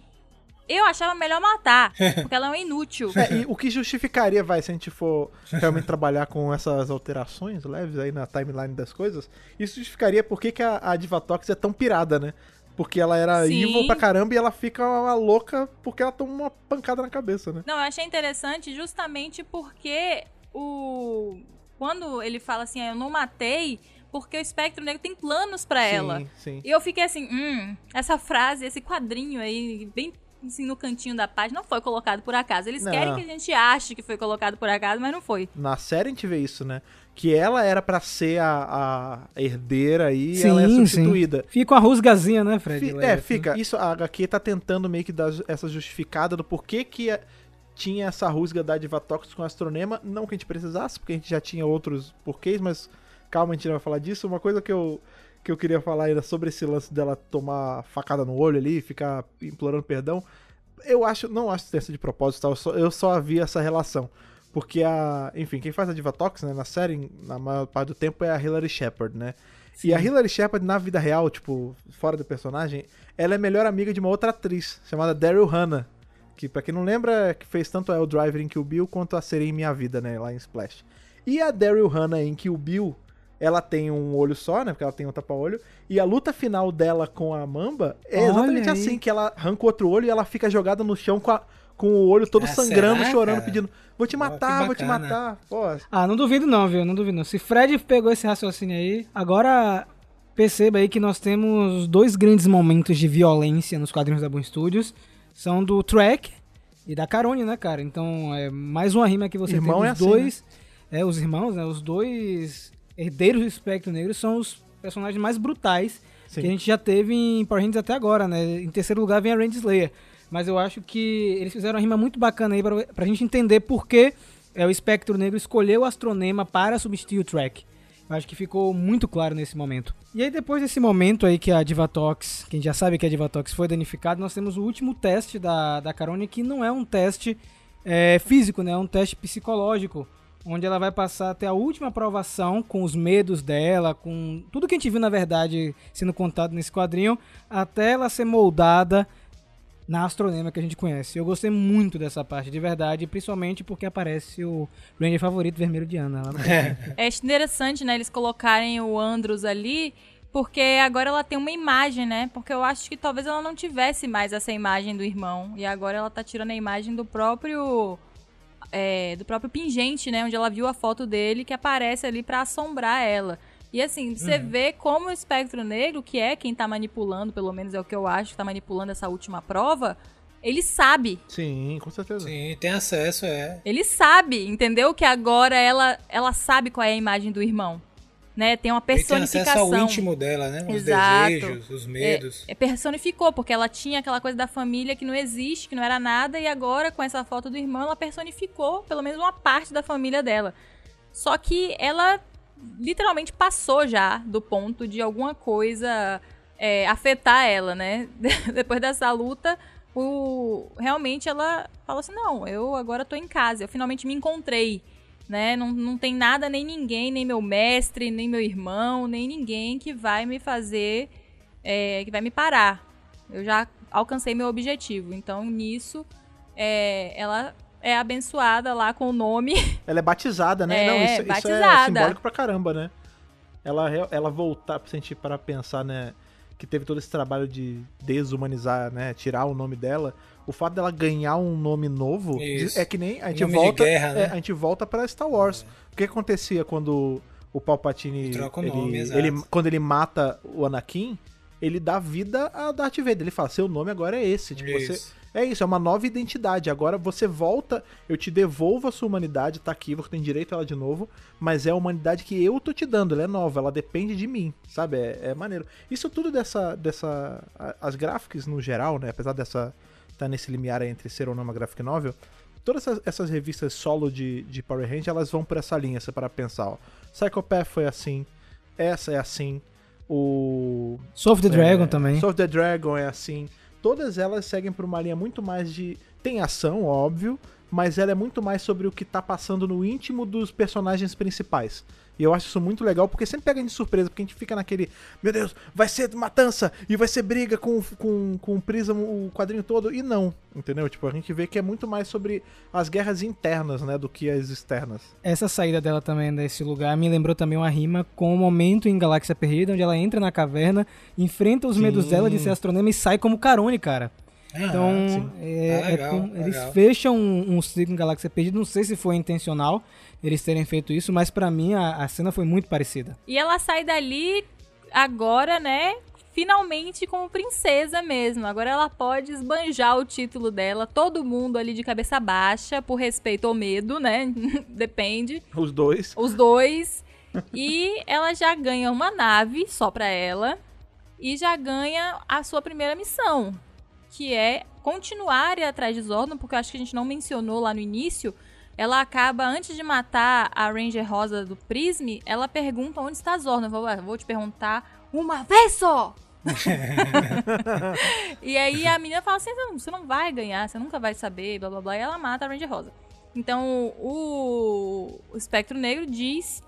eu achava melhor matar, porque ela é um inútil. É, e o que justificaria, vai, se a gente for realmente trabalhar com essas alterações leves aí na timeline das coisas, isso justificaria por que que a, a Divatox é tão pirada, né? Porque ela era Sim. evil pra caramba e ela fica uma louca porque ela toma uma pancada na cabeça, né? Não, eu achei interessante justamente porque o... quando ele fala assim, ah, eu não matei, porque o Espectro Negro tem planos pra sim, ela. Sim. E eu fiquei assim, hum, essa frase, esse quadrinho aí, bem assim no cantinho da página, não foi colocado por acaso. Eles não. querem que a gente ache que foi colocado por acaso, mas não foi. Na série a gente vê isso, né? Que ela era pra ser a, a herdeira aí, ela é substituída. Sim. Fica uma rusgazinha, né, Fred? F- é, fica. Isso, a agá quê tá tentando meio que dar essa justificada do porquê que... A... tinha essa rusga da Divatox com o Astronema, não que a gente precisasse, porque a gente já tinha outros porquês, mas calma, a gente não vai falar disso. Uma coisa que eu, que eu queria falar ainda sobre esse lance dela tomar facada no olho ali, ficar implorando perdão, eu acho, não acho que tenha sido de propósito, tá? eu, só, eu só havia essa relação, porque a, enfim, quem faz a Divatox, né, na série, na maior parte do tempo é a Hilary Shepard, né? Sim. E a Hilary Shepard, na vida real, tipo, fora do personagem, ela é melhor amiga de uma outra atriz, chamada Daryl Hannah, que pra quem não lembra, que fez tanto a El Driver em Kill Bill quanto a Sereia em Minha Vida, né, lá em Splash. E a Daryl Hannah em Kill Bill, ela tem um olho só, né, porque ela tem um tapa-olho, e a luta final dela com a Mamba é Olha exatamente aí. assim, que ela arranca o outro olho e ela fica jogada no chão com, a, com o olho todo ah, sangrando, será, chorando, cara? Pedindo, vou te matar, oh, vou te matar. Pô. Ah, não duvido não, viu, não duvido não. Se Fred pegou esse raciocínio aí, agora... perceba aí que nós temos dois grandes momentos de violência nos quadrinhos da Boom! Studios, são do Track e da Carone, né, cara? Então, é mais uma rima que você Irmão tem. Os é assim, dois, né? é, os irmãos, né? Os dois herdeiros do Espectro Negro são os personagens mais brutais Sim. que a gente já teve em Power Rangers até agora, né? Em terceiro lugar vem a Ranger Slayer. Mas eu acho que eles fizeram uma rima muito bacana aí pra, pra gente entender por que é, o Espectro Negro escolheu o Astronema para substituir o Track. Eu acho que ficou muito claro nesse momento. E aí, depois desse momento aí que a Divatox, que a gente já sabe que a Divatox foi danificada, nós temos o último teste da, da Carone, que não é um teste é, físico, né? É um teste psicológico, onde ela vai passar até a última aprovação com os medos dela, com tudo que a gente viu, na verdade, sendo contado nesse quadrinho, até ela ser moldada na Astronema que a gente conhece. Eu gostei muito dessa parte, de verdade, principalmente porque aparece o Ranger favorito vermelho de Ana. Lá no é. é interessante, né, eles colocarem o Andros ali, porque agora ela tem uma imagem, né, porque eu acho que talvez ela não tivesse mais essa imagem do irmão, e agora ela tá tirando a imagem do próprio é, do próprio pingente, né, onde ela viu a foto dele que aparece ali pra assombrar ela. E assim, você uhum. vê como o Espectro Negro, que é quem tá manipulando, pelo menos é o que eu acho, que tá manipulando essa última prova, ele sabe. Sim, com certeza. Sim, tem acesso, é. Ele sabe, entendeu? Que agora ela, ela sabe qual é a imagem do irmão. Né? Tem uma personificação. Ele tem acesso ao íntimo dela, né? Os Exato. Desejos, os medos. É, é, personificou, porque ela tinha aquela coisa da família que não existe, que não era nada, e agora, com essa foto do irmão, ela personificou pelo menos uma parte da família dela. Só que ela literalmente passou já do ponto de alguma coisa é, afetar ela, né? Depois dessa luta, o... realmente ela falou assim, não, eu agora tô em casa, eu finalmente me encontrei. Né? Não, não tem nada, nem ninguém, nem meu mestre, nem meu irmão, nem ninguém que vai me fazer, é, que vai me parar. Eu já alcancei meu objetivo. Então, nisso, é, ela é abençoada lá com o nome. Ela é batizada, né? É, não, isso, batizada. Isso é simbólico pra caramba, né? Ela, ela voltar pra sentir, para pensar, né? Que teve todo esse trabalho de desumanizar, né? Tirar o nome dela. O fato dela ganhar um nome novo Isso. é que nem a gente nome volta, guerra, né? é, a gente volta para Star Wars. É. O que acontecia quando o Palpatine ele troca o nome, ele, ele quando ele mata o Anakin, ele dá vida a Darth Vader. Ele fala: "Seu nome agora é esse". Tipo, isso. Você, é isso, é uma nova identidade. Agora você volta, eu te devolvo a sua humanidade, tá aqui, você tem direito a ela de novo, mas é a humanidade que eu tô te dando, ela é nova, ela depende de mim, sabe? É, é maneiro. Isso tudo dessa dessa as gráficas no geral, né, apesar dessa tá nesse limiar entre ser ou não uma graphic novel, todas essas, essas revistas solo de, de Power Rangers, elas vão por essa linha, se para pensar, ó. Psychopath foi assim, essa é assim, o... Soul of the é, Dragon também. Soul of the Dragon é assim. Todas elas seguem por uma linha muito mais de... Tem ação, óbvio, mas ela é muito mais sobre o que tá passando no íntimo dos personagens principais. E eu acho isso muito legal, porque sempre pega a gente de surpresa, porque a gente fica naquele, meu Deus, vai ser matança, e vai ser briga com, com, com o Prisma, o quadrinho todo, e não, entendeu? Tipo, a gente vê que é muito mais sobre as guerras internas, né, do que as externas. Essa saída dela também desse lugar me lembrou também uma rima com o momento em Galáxia Perdida, onde ela entra na caverna, enfrenta os Sim. medos dela de ser astronema e sai como Carone, cara. Então, ah, é, ah, legal, é com, eles fecham um, um ciclo em Galáxia Perdida. Não sei se foi intencional eles terem feito isso, mas pra mim a, a cena foi muito parecida. E ela sai dali agora, né, finalmente como princesa mesmo. Agora ela pode esbanjar o título dela, todo mundo ali de cabeça baixa, por respeito ou medo, né, depende. Os dois. Os dois. E ela já ganha uma nave só pra ela e já ganha a sua primeira missão, que é continuar atrás de Zordon, porque eu acho que a gente não mencionou lá no início, ela acaba, antes de matar a Ranger Rosa do Prisma, ela pergunta onde está Zordon. Eu vou, ah, vou te perguntar uma vez só! E aí a menina fala assim, você não vai ganhar, você nunca vai saber, blá blá blá, e ela mata a Ranger Rosa. Então o, o Espectro Negro diz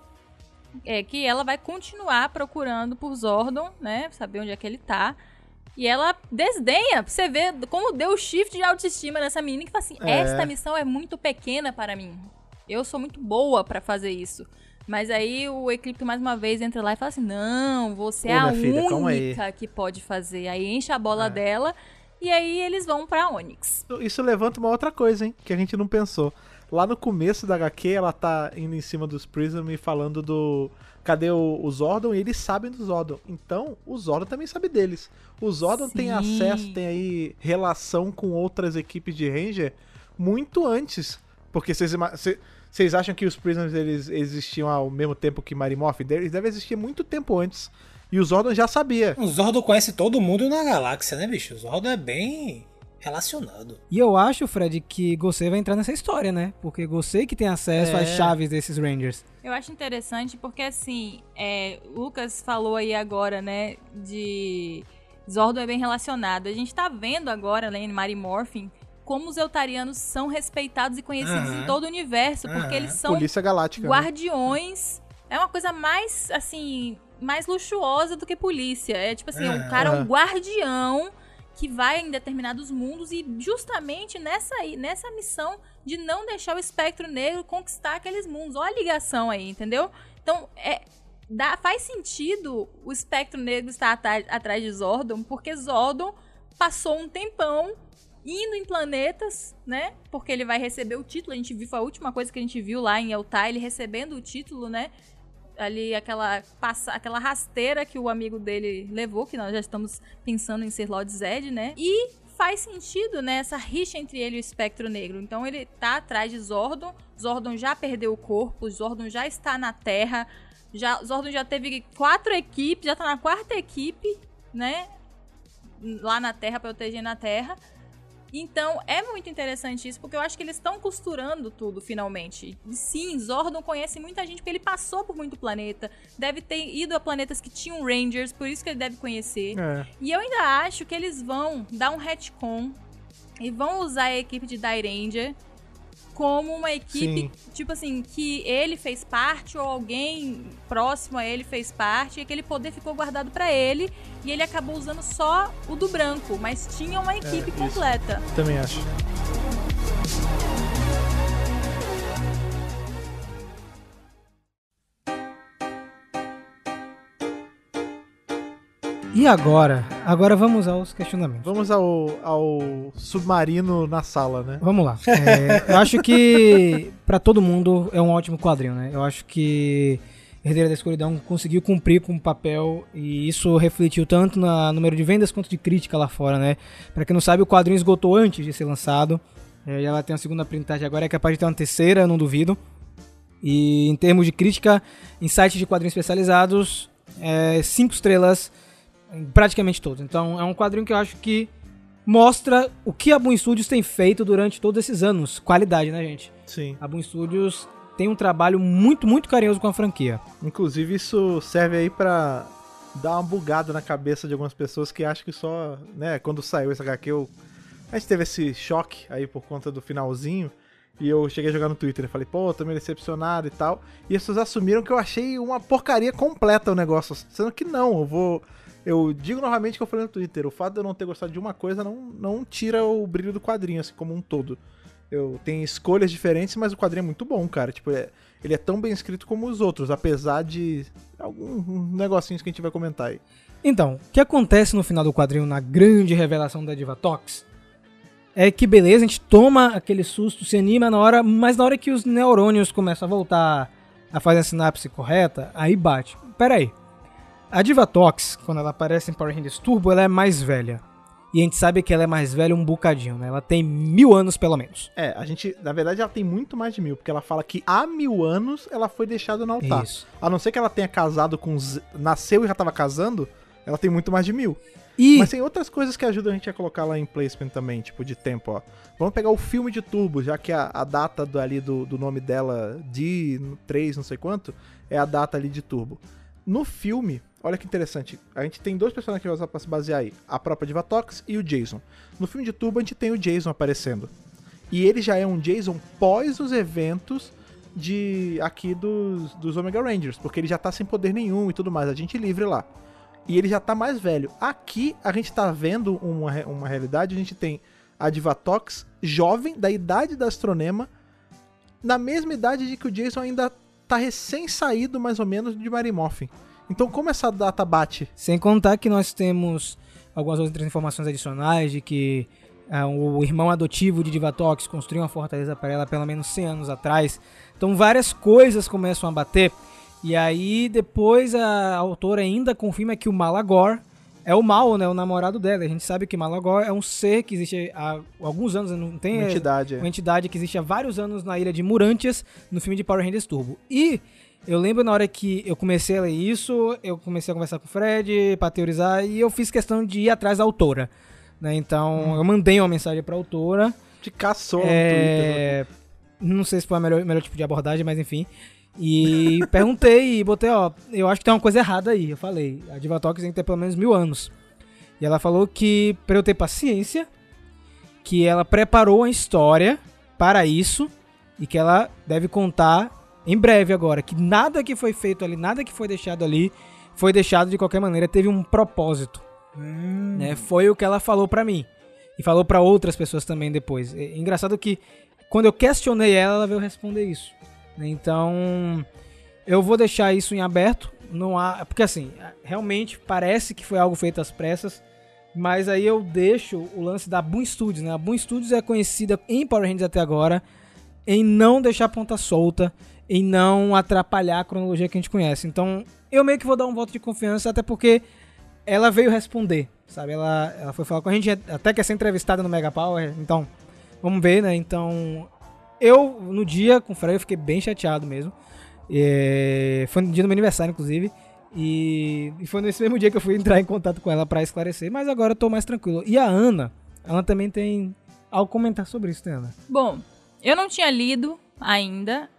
é, que ela vai continuar procurando por Zordon, né, saber onde é que ele tá. E ela desdenha, você vê como deu o shift de autoestima nessa menina que fala assim, é. Esta missão é muito pequena para mim, eu sou muito boa pra fazer isso. Mas aí o Ecliptor mais uma vez entra lá e fala assim, não, você Ô, é a filha, única que pode fazer. Aí enche a bola é. dela e aí eles vão pra Onix. Isso levanta uma outra coisa, hein, que a gente não pensou. Lá no começo da agá quê, ela tá indo em cima dos Prism e falando do... Cadê o, o Zordon? E eles sabem do Zordon. Então, o Zordon também sabe deles. O Zordon Sim. tem acesso, tem aí relação com outras equipes de Ranger muito antes. Porque vocês acham que os Prism eles existiam ao mesmo tempo que Marimorfin? Eles devem existir muito tempo antes. E o Zordon já sabia. O Zordon conhece todo mundo na galáxia, né, bicho? O Zordon é bem... relacionado. E eu acho, Fred, que você vai entrar nessa história, né? Porque você que tem acesso é. às chaves desses Rangers. Eu acho interessante porque, assim, é, Lucas falou aí agora, né, de Zordon é bem relacionado. A gente tá vendo agora, né, em Marimorfin, como os Eltarianos são respeitados e conhecidos uhum. em todo o universo, porque uhum. eles são Polícia Galáctica, guardiões. Né? É uma coisa mais, assim, mais luxuosa do que polícia. É tipo assim, uhum. um cara, um guardião... que vai em determinados mundos e justamente nessa, nessa missão de não deixar o Espectro Negro conquistar aqueles mundos. Olha a ligação aí, entendeu? Então, é, dá, faz sentido o Espectro Negro estar atrás, atrás de Zordon, porque Zordon passou um tempão indo em planetas, né? Porque ele vai receber o título, a gente viu, foi a última coisa que a gente viu lá em Eltar, ele recebendo o título, né? ali aquela, passa, aquela rasteira que o amigo dele levou, que nós já estamos pensando em ser Lord Zedd, né? E faz sentido, né, essa rixa entre ele e o Espectro Negro. Então ele tá atrás de Zordon, Zordon já perdeu o corpo, Zordon já está na Terra, já, Zordon já teve quatro equipes, já tá na quarta equipe, né, lá na Terra, protegendo a Terra. Então é muito interessante isso, porque eu acho que eles estão costurando tudo finalmente. E sim, Zordon conhece muita gente, porque ele passou por muito planeta, deve ter ido a planetas que tinham Rangers, por isso que ele deve conhecer. É. E eu ainda acho que eles vão dar um retcon e vão usar a equipe de Dairanger como uma equipe, sim, tipo assim, que ele fez parte ou alguém próximo a ele fez parte, e aquele poder ficou guardado pra ele e ele acabou usando só o do branco, mas tinha uma equipe é, completa. Também acho. E agora? Agora vamos aos questionamentos. Vamos ao, ao submarino na sala, né? Vamos lá. É, eu acho que pra todo mundo é um ótimo quadrinho, né? Eu acho que Herdeira da Escuridão conseguiu cumprir com o papel, e isso refletiu tanto no número de vendas quanto de crítica lá fora, né? Pra quem não sabe, o quadrinho esgotou antes de ser lançado. É, ela tem a segunda printagem agora, é capaz de ter uma terceira, eu não duvido. E em termos de crítica, em sites de quadrinhos especializados, é, cinco estrelas... praticamente todos. Então é um quadrinho que eu acho que mostra o que a Boom! Studios tem feito durante todos esses anos. Qualidade, né, gente? Sim. A Boom! Studios tem um trabalho muito, muito carinhoso com a franquia. Inclusive isso serve aí pra dar uma bugada na cabeça de algumas pessoas que acham que só, né, quando saiu esse agá quê, eu... a gente teve esse choque aí por conta do finalzinho, e eu cheguei a jogar no Twitter e falei, pô, tô meio decepcionado e tal, e as pessoas assumiram que eu achei uma porcaria completa o negócio, sendo que não, eu vou... Eu digo novamente que eu falei no Twitter, o fato de eu não ter gostado de uma coisa não, não tira o brilho do quadrinho, assim, como um todo. Eu tenho escolhas diferentes, mas o quadrinho é muito bom, cara. Tipo, ele é, ele é tão bem escrito como os outros, apesar de alguns negocinhos que a gente vai comentar aí. Então, o que acontece no final do quadrinho, na grande revelação da Divatox, é que, beleza, a gente toma aquele susto, se anima na hora, mas na hora que os neurônios começam a voltar a fazer a sinapse correta, aí bate. Pera aí. A Divatox, quando ela aparece em Power Rangers Turbo, ela é mais velha. E a gente sabe que ela é mais velha um bocadinho, né? Ela tem mil anos, pelo menos. É, a gente... Na verdade, ela tem muito mais de mil, porque ela fala que há mil anos ela foi deixada no altar. Isso. A não ser que ela tenha casado com... Z... Nasceu e já tava casando, ela tem muito mais de mil. E... Mas tem outras coisas que ajudam a gente a colocar lá em placement também, tipo, de tempo, ó. Vamos pegar o filme de Turbo, já que a, a data do, ali do, do nome dela, de três, não sei quanto, é a data ali de Turbo. No filme... Olha que interessante, a gente tem dois personagens que vai usar pra se basear aí, a própria Divatox e o Jason. No filme de Turbo a gente tem o Jason aparecendo, e ele já é um Jason pós os eventos de aqui dos, dos Omega Rangers, porque ele já tá sem poder nenhum e tudo mais, a gente livre lá. E ele já tá mais velho. Aqui a gente tá vendo uma, uma realidade, a gente tem a Divatox jovem, da idade da Astronema, na mesma idade de que o Jason ainda tá recém saído, mais ou menos, de Marimorfin. Então como essa data bate? Sem contar que nós temos algumas outras informações adicionais de que ah, o irmão adotivo de Divatox construiu uma fortaleza para ela pelo menos cem anos atrás. Então várias coisas começam a bater. E aí depois a autora ainda confirma que o Malagor é o mal, né, o namorado dela. A gente sabe que Malagor é um ser que existe há alguns anos, não tem uma entidade, uma entidade que existe há vários anos na ilha de Murantias, no filme de Power Rangers Turbo. E... eu lembro na hora que eu comecei a ler isso, eu comecei a conversar com o Fred pra teorizar, e eu fiz questão de ir atrás da autora, né? Então hum. eu mandei uma mensagem pra autora. Te caçou é... no Twitter. Não sei se foi o melhor, melhor tipo de abordagem, mas enfim. E perguntei e botei, ó, eu acho que tem uma coisa errada aí, eu falei. A Divatox tem que ter pelo menos mil anos. E ela falou que, pra eu ter paciência, que ela preparou a história para isso, e que ela deve contar... em breve agora, que nada que foi feito ali, nada que foi deixado ali, foi deixado de qualquer maneira, teve um propósito. Hum. Né? Foi o que ela falou pra mim. E falou pra outras pessoas também depois. É engraçado que, quando eu questionei ela, ela veio responder isso. Então, eu vou deixar isso em aberto. Não há, porque assim, realmente parece que foi algo feito às pressas, mas aí eu deixo o lance da Boom! Studios. Né? A Boom! Studios é conhecida em Power Rangers até agora, em não deixar a ponta solta, e não atrapalhar a cronologia que a gente conhece. Então, eu meio que vou dar um voto de confiança, até porque ela veio responder, sabe? Ela, ela foi falar com a gente, até quer ser entrevistada no Megapower, então, vamos ver, né? Então, eu, no dia, com o Fred, eu fiquei bem chateado mesmo. E, foi no dia do meu aniversário, inclusive, e, e foi nesse mesmo dia que eu fui entrar em contato com ela pra esclarecer, mas agora eu tô mais tranquilo. E a Ana, ela também tem algo a comentar sobre isso, né, Ana? Bom, eu não tinha lido ainda,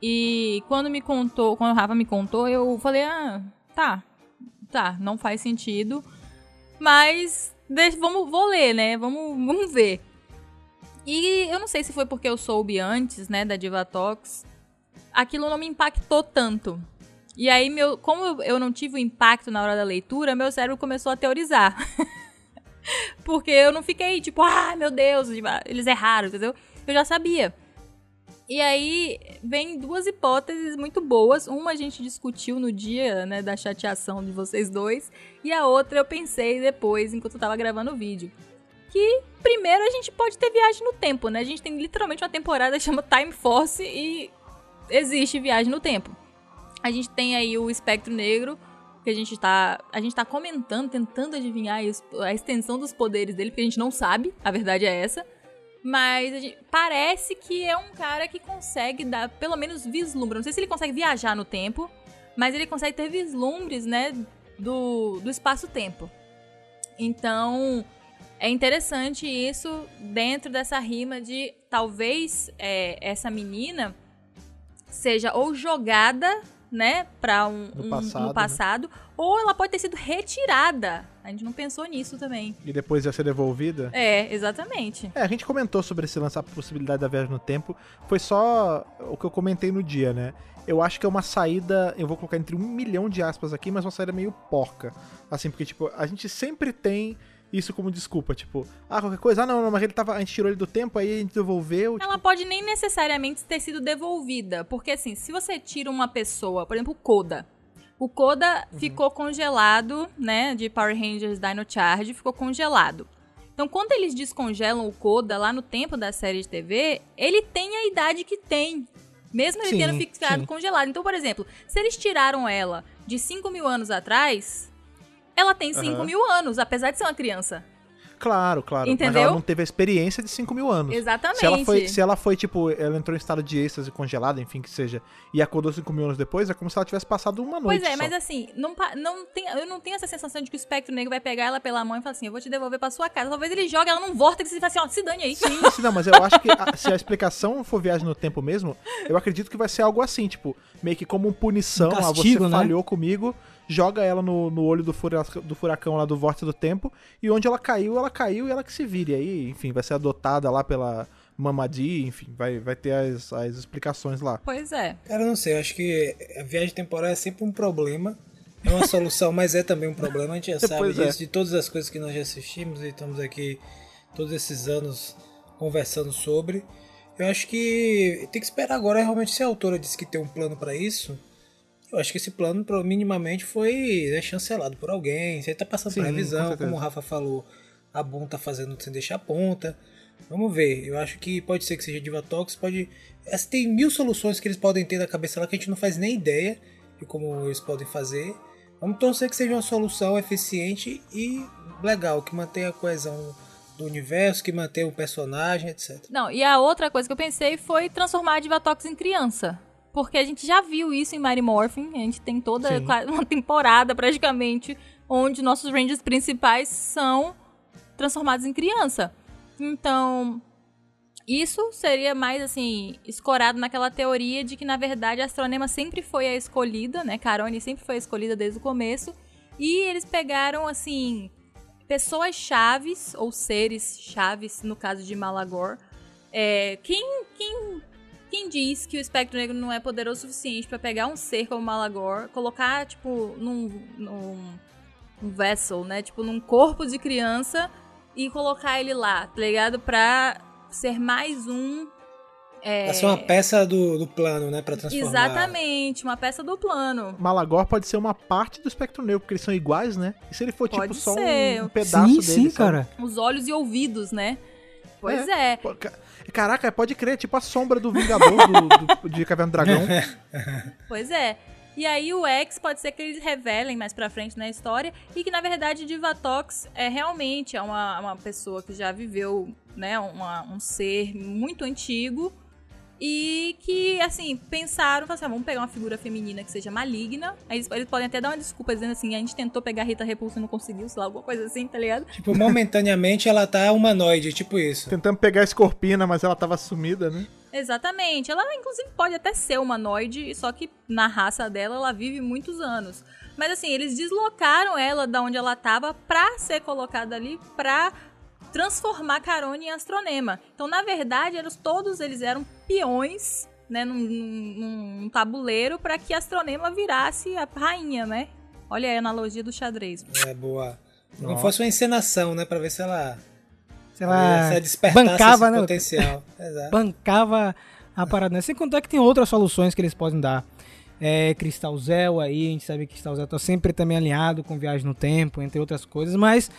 e quando me contou, quando o Rafa me contou, eu falei, ah, tá, tá, não faz sentido, mas deixa, vamos, vou ler, né, vamos, vamos ver. E eu não sei se foi porque eu soube antes, né, da Divatox, aquilo não me impactou tanto. E aí, meu, como eu não tive o impacto na hora da leitura, meu cérebro começou a teorizar. Porque eu não fiquei tipo, ah, meu Deus, eles erraram, entendeu? Eu já sabia. E aí, vem duas hipóteses muito boas. Uma a gente discutiu no dia, né, da chateação de vocês dois. E a outra eu pensei depois, enquanto eu tava gravando o vídeo. Que, primeiro, a gente pode ter viagem no tempo, né? A gente tem literalmente uma temporada que chama Time Force e existe viagem no tempo. A gente tem aí o Espectro Negro, que a gente tá, a gente tá comentando, tentando adivinhar a extensão dos poderes dele, porque a gente não sabe, a verdade é essa. Mas a gente, parece que é um cara que consegue dar, pelo menos vislumbra, não sei se ele consegue viajar no tempo, mas ele consegue ter vislumbres, né, do, do espaço-tempo. Então, é interessante isso dentro dessa rima de talvez é, essa menina seja ou jogada, né, para um, um, passado, um passado, né? Ou ela pode ter sido retirada. A gente não pensou nisso também. E depois ia ser devolvida? É, exatamente. É, a gente comentou sobre esse lance, a possibilidade da viagem no tempo. Foi só o que eu comentei no dia, né? Eu acho que é uma saída, eu vou colocar entre um milhão de aspas aqui, mas uma saída meio porca. Assim, porque, tipo, a gente sempre tem isso como desculpa, tipo, ah, qualquer coisa, ah, não, não, mas ele tava, a gente tirou ele do tempo, aí a gente devolveu. Ela tipo... pode nem necessariamente ter sido devolvida, porque assim, se você tira uma pessoa, por exemplo, o Koda. O Koda uhum. ficou congelado, né, de Power Rangers Dino Charge, ficou congelado. Então, quando eles descongelam o Koda lá no tempo da série de T V, ele tem a idade que tem, mesmo ele sim, tendo ficado sim. congelado. Então, por exemplo, se eles tiraram ela de cinco mil anos atrás... Ela tem cinco uhum. mil anos, apesar de ser uma criança. Claro, claro. Entendeu? Mas ela não teve a experiência de cinco mil anos. Exatamente. Se ela foi, se ela foi tipo, ela entrou em estado de êxtase congelada, enfim, que seja, e acordou cinco mil anos depois, é como se ela tivesse passado uma noite. Pois é, só. Mas assim, não, não tem, eu não tenho essa sensação de que o Espectro Negro vai pegar ela pela mão e falar assim, eu vou te devolver pra sua casa. Talvez ele jogue ela num vórtice e fale assim, ó, se dane aí. Sim, sim, não, mas eu acho que a, se a explicação for viagem no tempo mesmo, eu acredito que vai ser algo assim, tipo, meio que como punição, um castigo, ah, você né? falhou comigo... joga ela no, no olho do furacão, do furacão lá do vórtice do tempo, e onde ela caiu, ela caiu e ela que se vire. Aí, enfim, vai ser adotada lá pela Mamadi, enfim, vai, vai ter as, as explicações lá. Pois é. Cara, eu não sei, eu acho que a viagem temporal é sempre um problema, é uma solução, mas é também um problema, a gente já sabe disso, é. de todas as coisas que nós já assistimos e estamos aqui todos esses anos conversando sobre. Eu acho que tem que esperar agora, realmente, se a autora disse que tem um plano pra isso... Eu acho que esse plano, minimamente, foi né, chancelado por alguém. Isso aí tá passando por revisão, como o Rafa falou. A Boom tá fazendo sem deixar a ponta. Vamos ver. Eu acho que pode ser que seja Divatox. Pode... Tem mil soluções que eles podem ter na cabeça lá que a gente não faz nem ideia de como eles podem fazer. Vamos torcer que seja uma solução eficiente e legal, que mantenha a coesão do universo, que mantenha o personagem, etcétera. Não, e a outra coisa que eu pensei foi transformar a Divatox em criança. Porque a gente já viu isso em Marimorfin, a gente tem toda Sim. uma temporada praticamente, onde nossos Rangers principais são transformados em criança. Então, isso seria mais assim, escorado naquela teoria de que na verdade a Astronema sempre foi a escolhida, né, Carone sempre foi a escolhida desde o começo, e eles pegaram assim, pessoas chaves, ou seres chaves, no caso de Malagor, é, quem... quem Quem diz que o Espectro Negro não é poderoso o suficiente pra pegar um ser como Malagor, colocar, tipo, num, num um vessel, né? Tipo, num corpo de criança e colocar ele lá, tá ligado? Pra ser mais um... É... Pra ser uma peça do, do plano, né? Pra transformar... Exatamente, uma peça do plano. Malagor pode ser uma parte do Espectro Negro, porque eles são iguais, né? E se ele for, pode tipo, ser. só um, um pedaço sim, dele... Sim, sim, cara. Os olhos e ouvidos, né? Pois é. é. Caraca, pode crer, tipo a sombra do Vingador do, do, de Caverna do Dragão. Pois é. E aí o X pode ser que eles revelem mais pra frente na história e que, na verdade, Divatox é realmente uma, uma pessoa que já viveu, né, uma, um ser muito antigo e que, assim, pensaram, assim, ah, vamos pegar uma figura feminina que seja maligna. Aí eles, eles podem até dar uma desculpa dizendo assim, a gente tentou pegar a Rita Repulsa e não conseguiu, sei lá, alguma coisa assim, tá ligado? Tipo, momentaneamente ela tá humanoide, tipo isso. Tentando pegar a Escorpina, mas ela tava sumida, né? Exatamente, ela inclusive pode até ser humanoide, só que na raça dela ela vive muitos anos. Mas assim, eles deslocaram ela da onde ela estava pra ser colocada ali pra transformar Carone em Astronema. Então na verdade eram, todos eles eram peões, né, num, num, num tabuleiro pra que Astronema virasse a rainha, né? Olha aí a analogia do xadrez. É, boa. Como fosse uma encenação, né, pra ver se ela... Ela bancava, né? Potencial. Exato. Bancava a parada, né? Sem contar que tem outras soluções que eles podem dar. É, Cristal Zell aí, a gente sabe que Cristal Zell tá sempre também alinhado com Viagem no Tempo, entre outras coisas, mas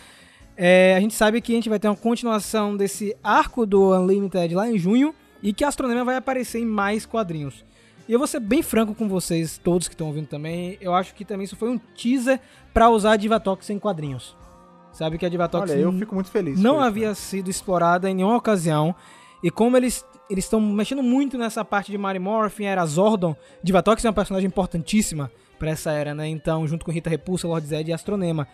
é, a gente sabe que a gente vai ter uma continuação desse arco do Unlimited lá em junho e que a Astronema vai aparecer em mais quadrinhos. E eu vou ser bem franco com vocês, todos que estão ouvindo também, eu acho que também isso foi um teaser pra usar a Divatox em quadrinhos. Sabe que a Divatox Olha, eu fico muito feliz não havia isso. sido explorada em nenhuma ocasião. E como eles eles estão mexendo muito nessa parte de Marimorfin, era Zordon, Divatox é uma personagem importantíssima pra essa era, né? Então, junto com Rita Repulsa, Lord Zedd e Astronema.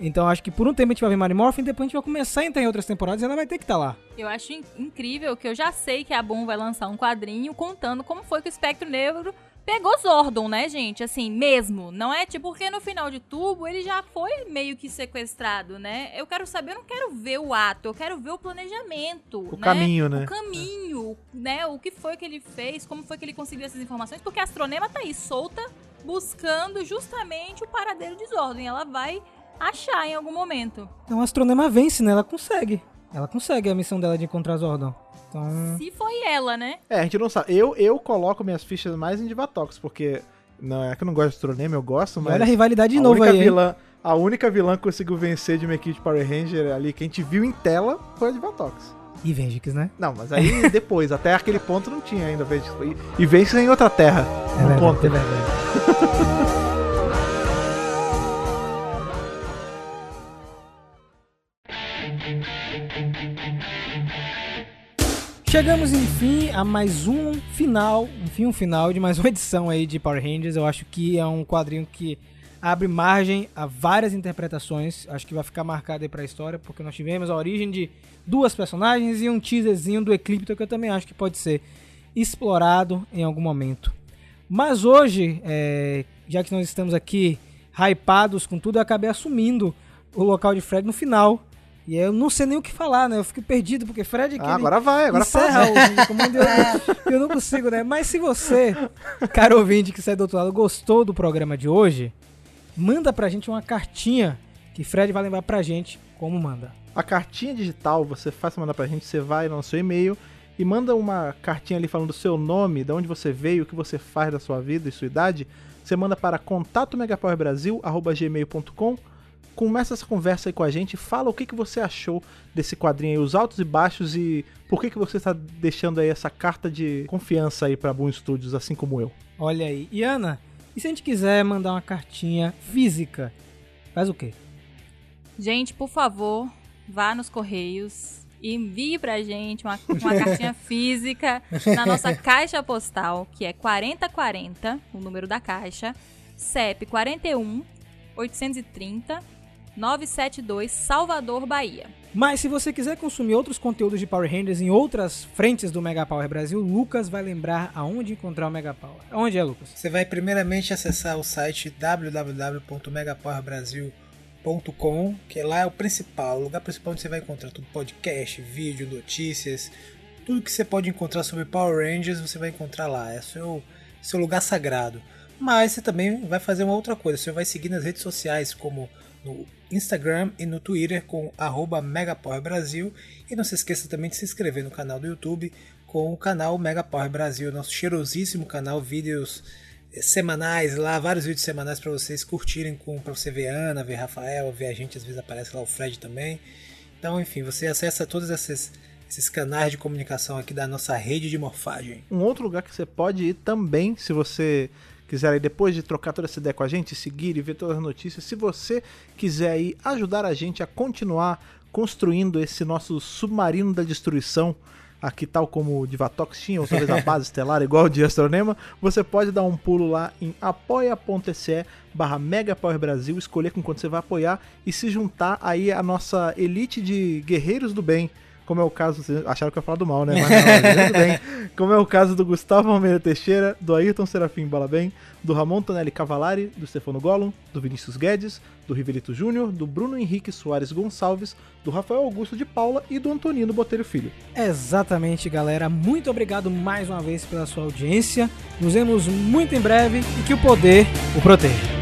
Então, acho que por um tempo a gente vai ver Marimorfin, depois a gente vai começar a entrar em outras temporadas e ela vai ter que estar tá lá. Eu acho incrível que eu já sei que a Boom vai lançar um quadrinho contando como foi que o Espectro Negro pegou Zordon, né, gente? Assim, mesmo. Não é tipo, porque no final de Turbo ele já foi meio que sequestrado, né? Eu quero saber, eu não quero ver o ato, eu quero ver o planejamento. O né? caminho, né? O caminho, é. né? O que foi que ele fez, como foi que ele conseguiu essas informações, porque a Astronema tá aí solta, buscando justamente o paradeiro de Zordon. E ela vai achar em algum momento. Então a Astronema vence, né? Ela consegue. Ela consegue a missão dela de encontrar Zordon. Então... Se foi ela, né? É, a gente não sabe. Eu, eu coloco minhas fichas mais em Divatox, porque... Não, é que eu não gosto de Astronema, eu gosto, mas... Olha a rivalidade de novo aí. Vilã, a única vilã que conseguiu vencer de uma equipe de Power Ranger ali, que a gente viu em tela, foi a Divatox. E Vengex, né? Não, mas aí depois, até aquele ponto não tinha ainda Vengex. E, e Vengex em outra terra. É verdade, ponto. É verdade. Chegamos, enfim, a mais um final, enfim, um final de mais uma edição aí de Power Rangers. Eu acho que é um quadrinho que abre margem a várias interpretações. Acho que vai ficar marcado aí pra história, porque nós tivemos a origem de duas personagens e um teaserzinho do Ecliptor, que eu também acho que pode ser explorado em algum momento. Mas hoje, é, já que nós estamos aqui hypados com tudo, eu acabei assumindo o local de Fred no final. E eu não sei nem o que falar, né? Eu fico perdido, porque Fred... Ah, agora vai, agora fala. Eu, eu não consigo, né? Mas se você, caro ouvinte que sai do outro lado, gostou do programa de hoje, manda pra gente uma cartinha que Fred vai lembrar pra gente como manda. A cartinha digital, você faz mandar pra gente, você vai no seu e-mail e manda uma cartinha ali falando o seu nome, de onde você veio, o que você faz da sua vida e sua idade. Você manda para contato megapower brasil arroba gmail ponto com. Começa essa conversa aí com a gente, fala o que, que você achou desse quadrinho aí, os altos e baixos e por que, que você está deixando aí essa carta de confiança aí para Boom! Studios, assim como eu. Olha aí. E Ana, e se a gente quiser mandar uma cartinha física, faz o quê? Gente, por favor, vá nos Correios e envie pra gente uma, uma cartinha física na nossa caixa postal, que é quarenta quarenta, o número da caixa, C E P quarenta e um, oitocentos e trinta, novecentos e setenta e dois, Salvador, Bahia. Mas se você quiser consumir outros conteúdos de Power Rangers em outras frentes do Megapower Brasil, Lucas vai lembrar aonde encontrar o Megapower. Onde é, Lucas? Você vai primeiramente acessar o site w w w ponto megapower brasil ponto com, que lá é o principal, o lugar principal onde você vai encontrar tudo, podcast, vídeo, notícias, tudo que você pode encontrar sobre Power Rangers você vai encontrar lá, é seu, seu lugar sagrado. Mas você também vai fazer uma outra coisa, você vai seguir nas redes sociais como no Instagram e no Twitter com arroba Megapower Brasil e não se esqueça também de se inscrever no canal do YouTube com o canal Megapower Brasil, nosso cheirosíssimo canal, vídeos semanais lá, vários vídeos semanais para vocês curtirem, para você ver Ana, ver Rafael, ver a gente, às vezes aparece lá o Fred também. Então enfim, você acessa todas essas esses canais de comunicação aqui da nossa rede de morfagem. Um outro lugar que você pode ir também, se você quiser ir depois de trocar toda essa ideia com a gente, seguir e ver todas as notícias, se você quiser ir ajudar a gente a continuar construindo esse nosso submarino da destruição, aqui tal como o Divatox tinha, ou talvez a base estelar igual o de Astronema, você pode dar um pulo lá em apoia.se barra Megapower Brasil, escolher com quanto você vai apoiar e se juntar aí a nossa elite de guerreiros do bem, como é o caso, vocês acharam que eu ia falar do mal, né? Mas não, tudo bem. Como é o caso do Gustavo Almeida Teixeira, do Ayrton Serafim Balabem, do Ramon Tonelli Cavalari, do Stefano Gollum, do Vinícius Guedes, do Rivelito Júnior, do Bruno Henrique Soares Gonçalves, do Rafael Augusto de Paula e do Antonino Botelho Filho. Exatamente, galera. Muito obrigado mais uma vez pela sua audiência. Nos vemos muito em breve e que o poder o proteja.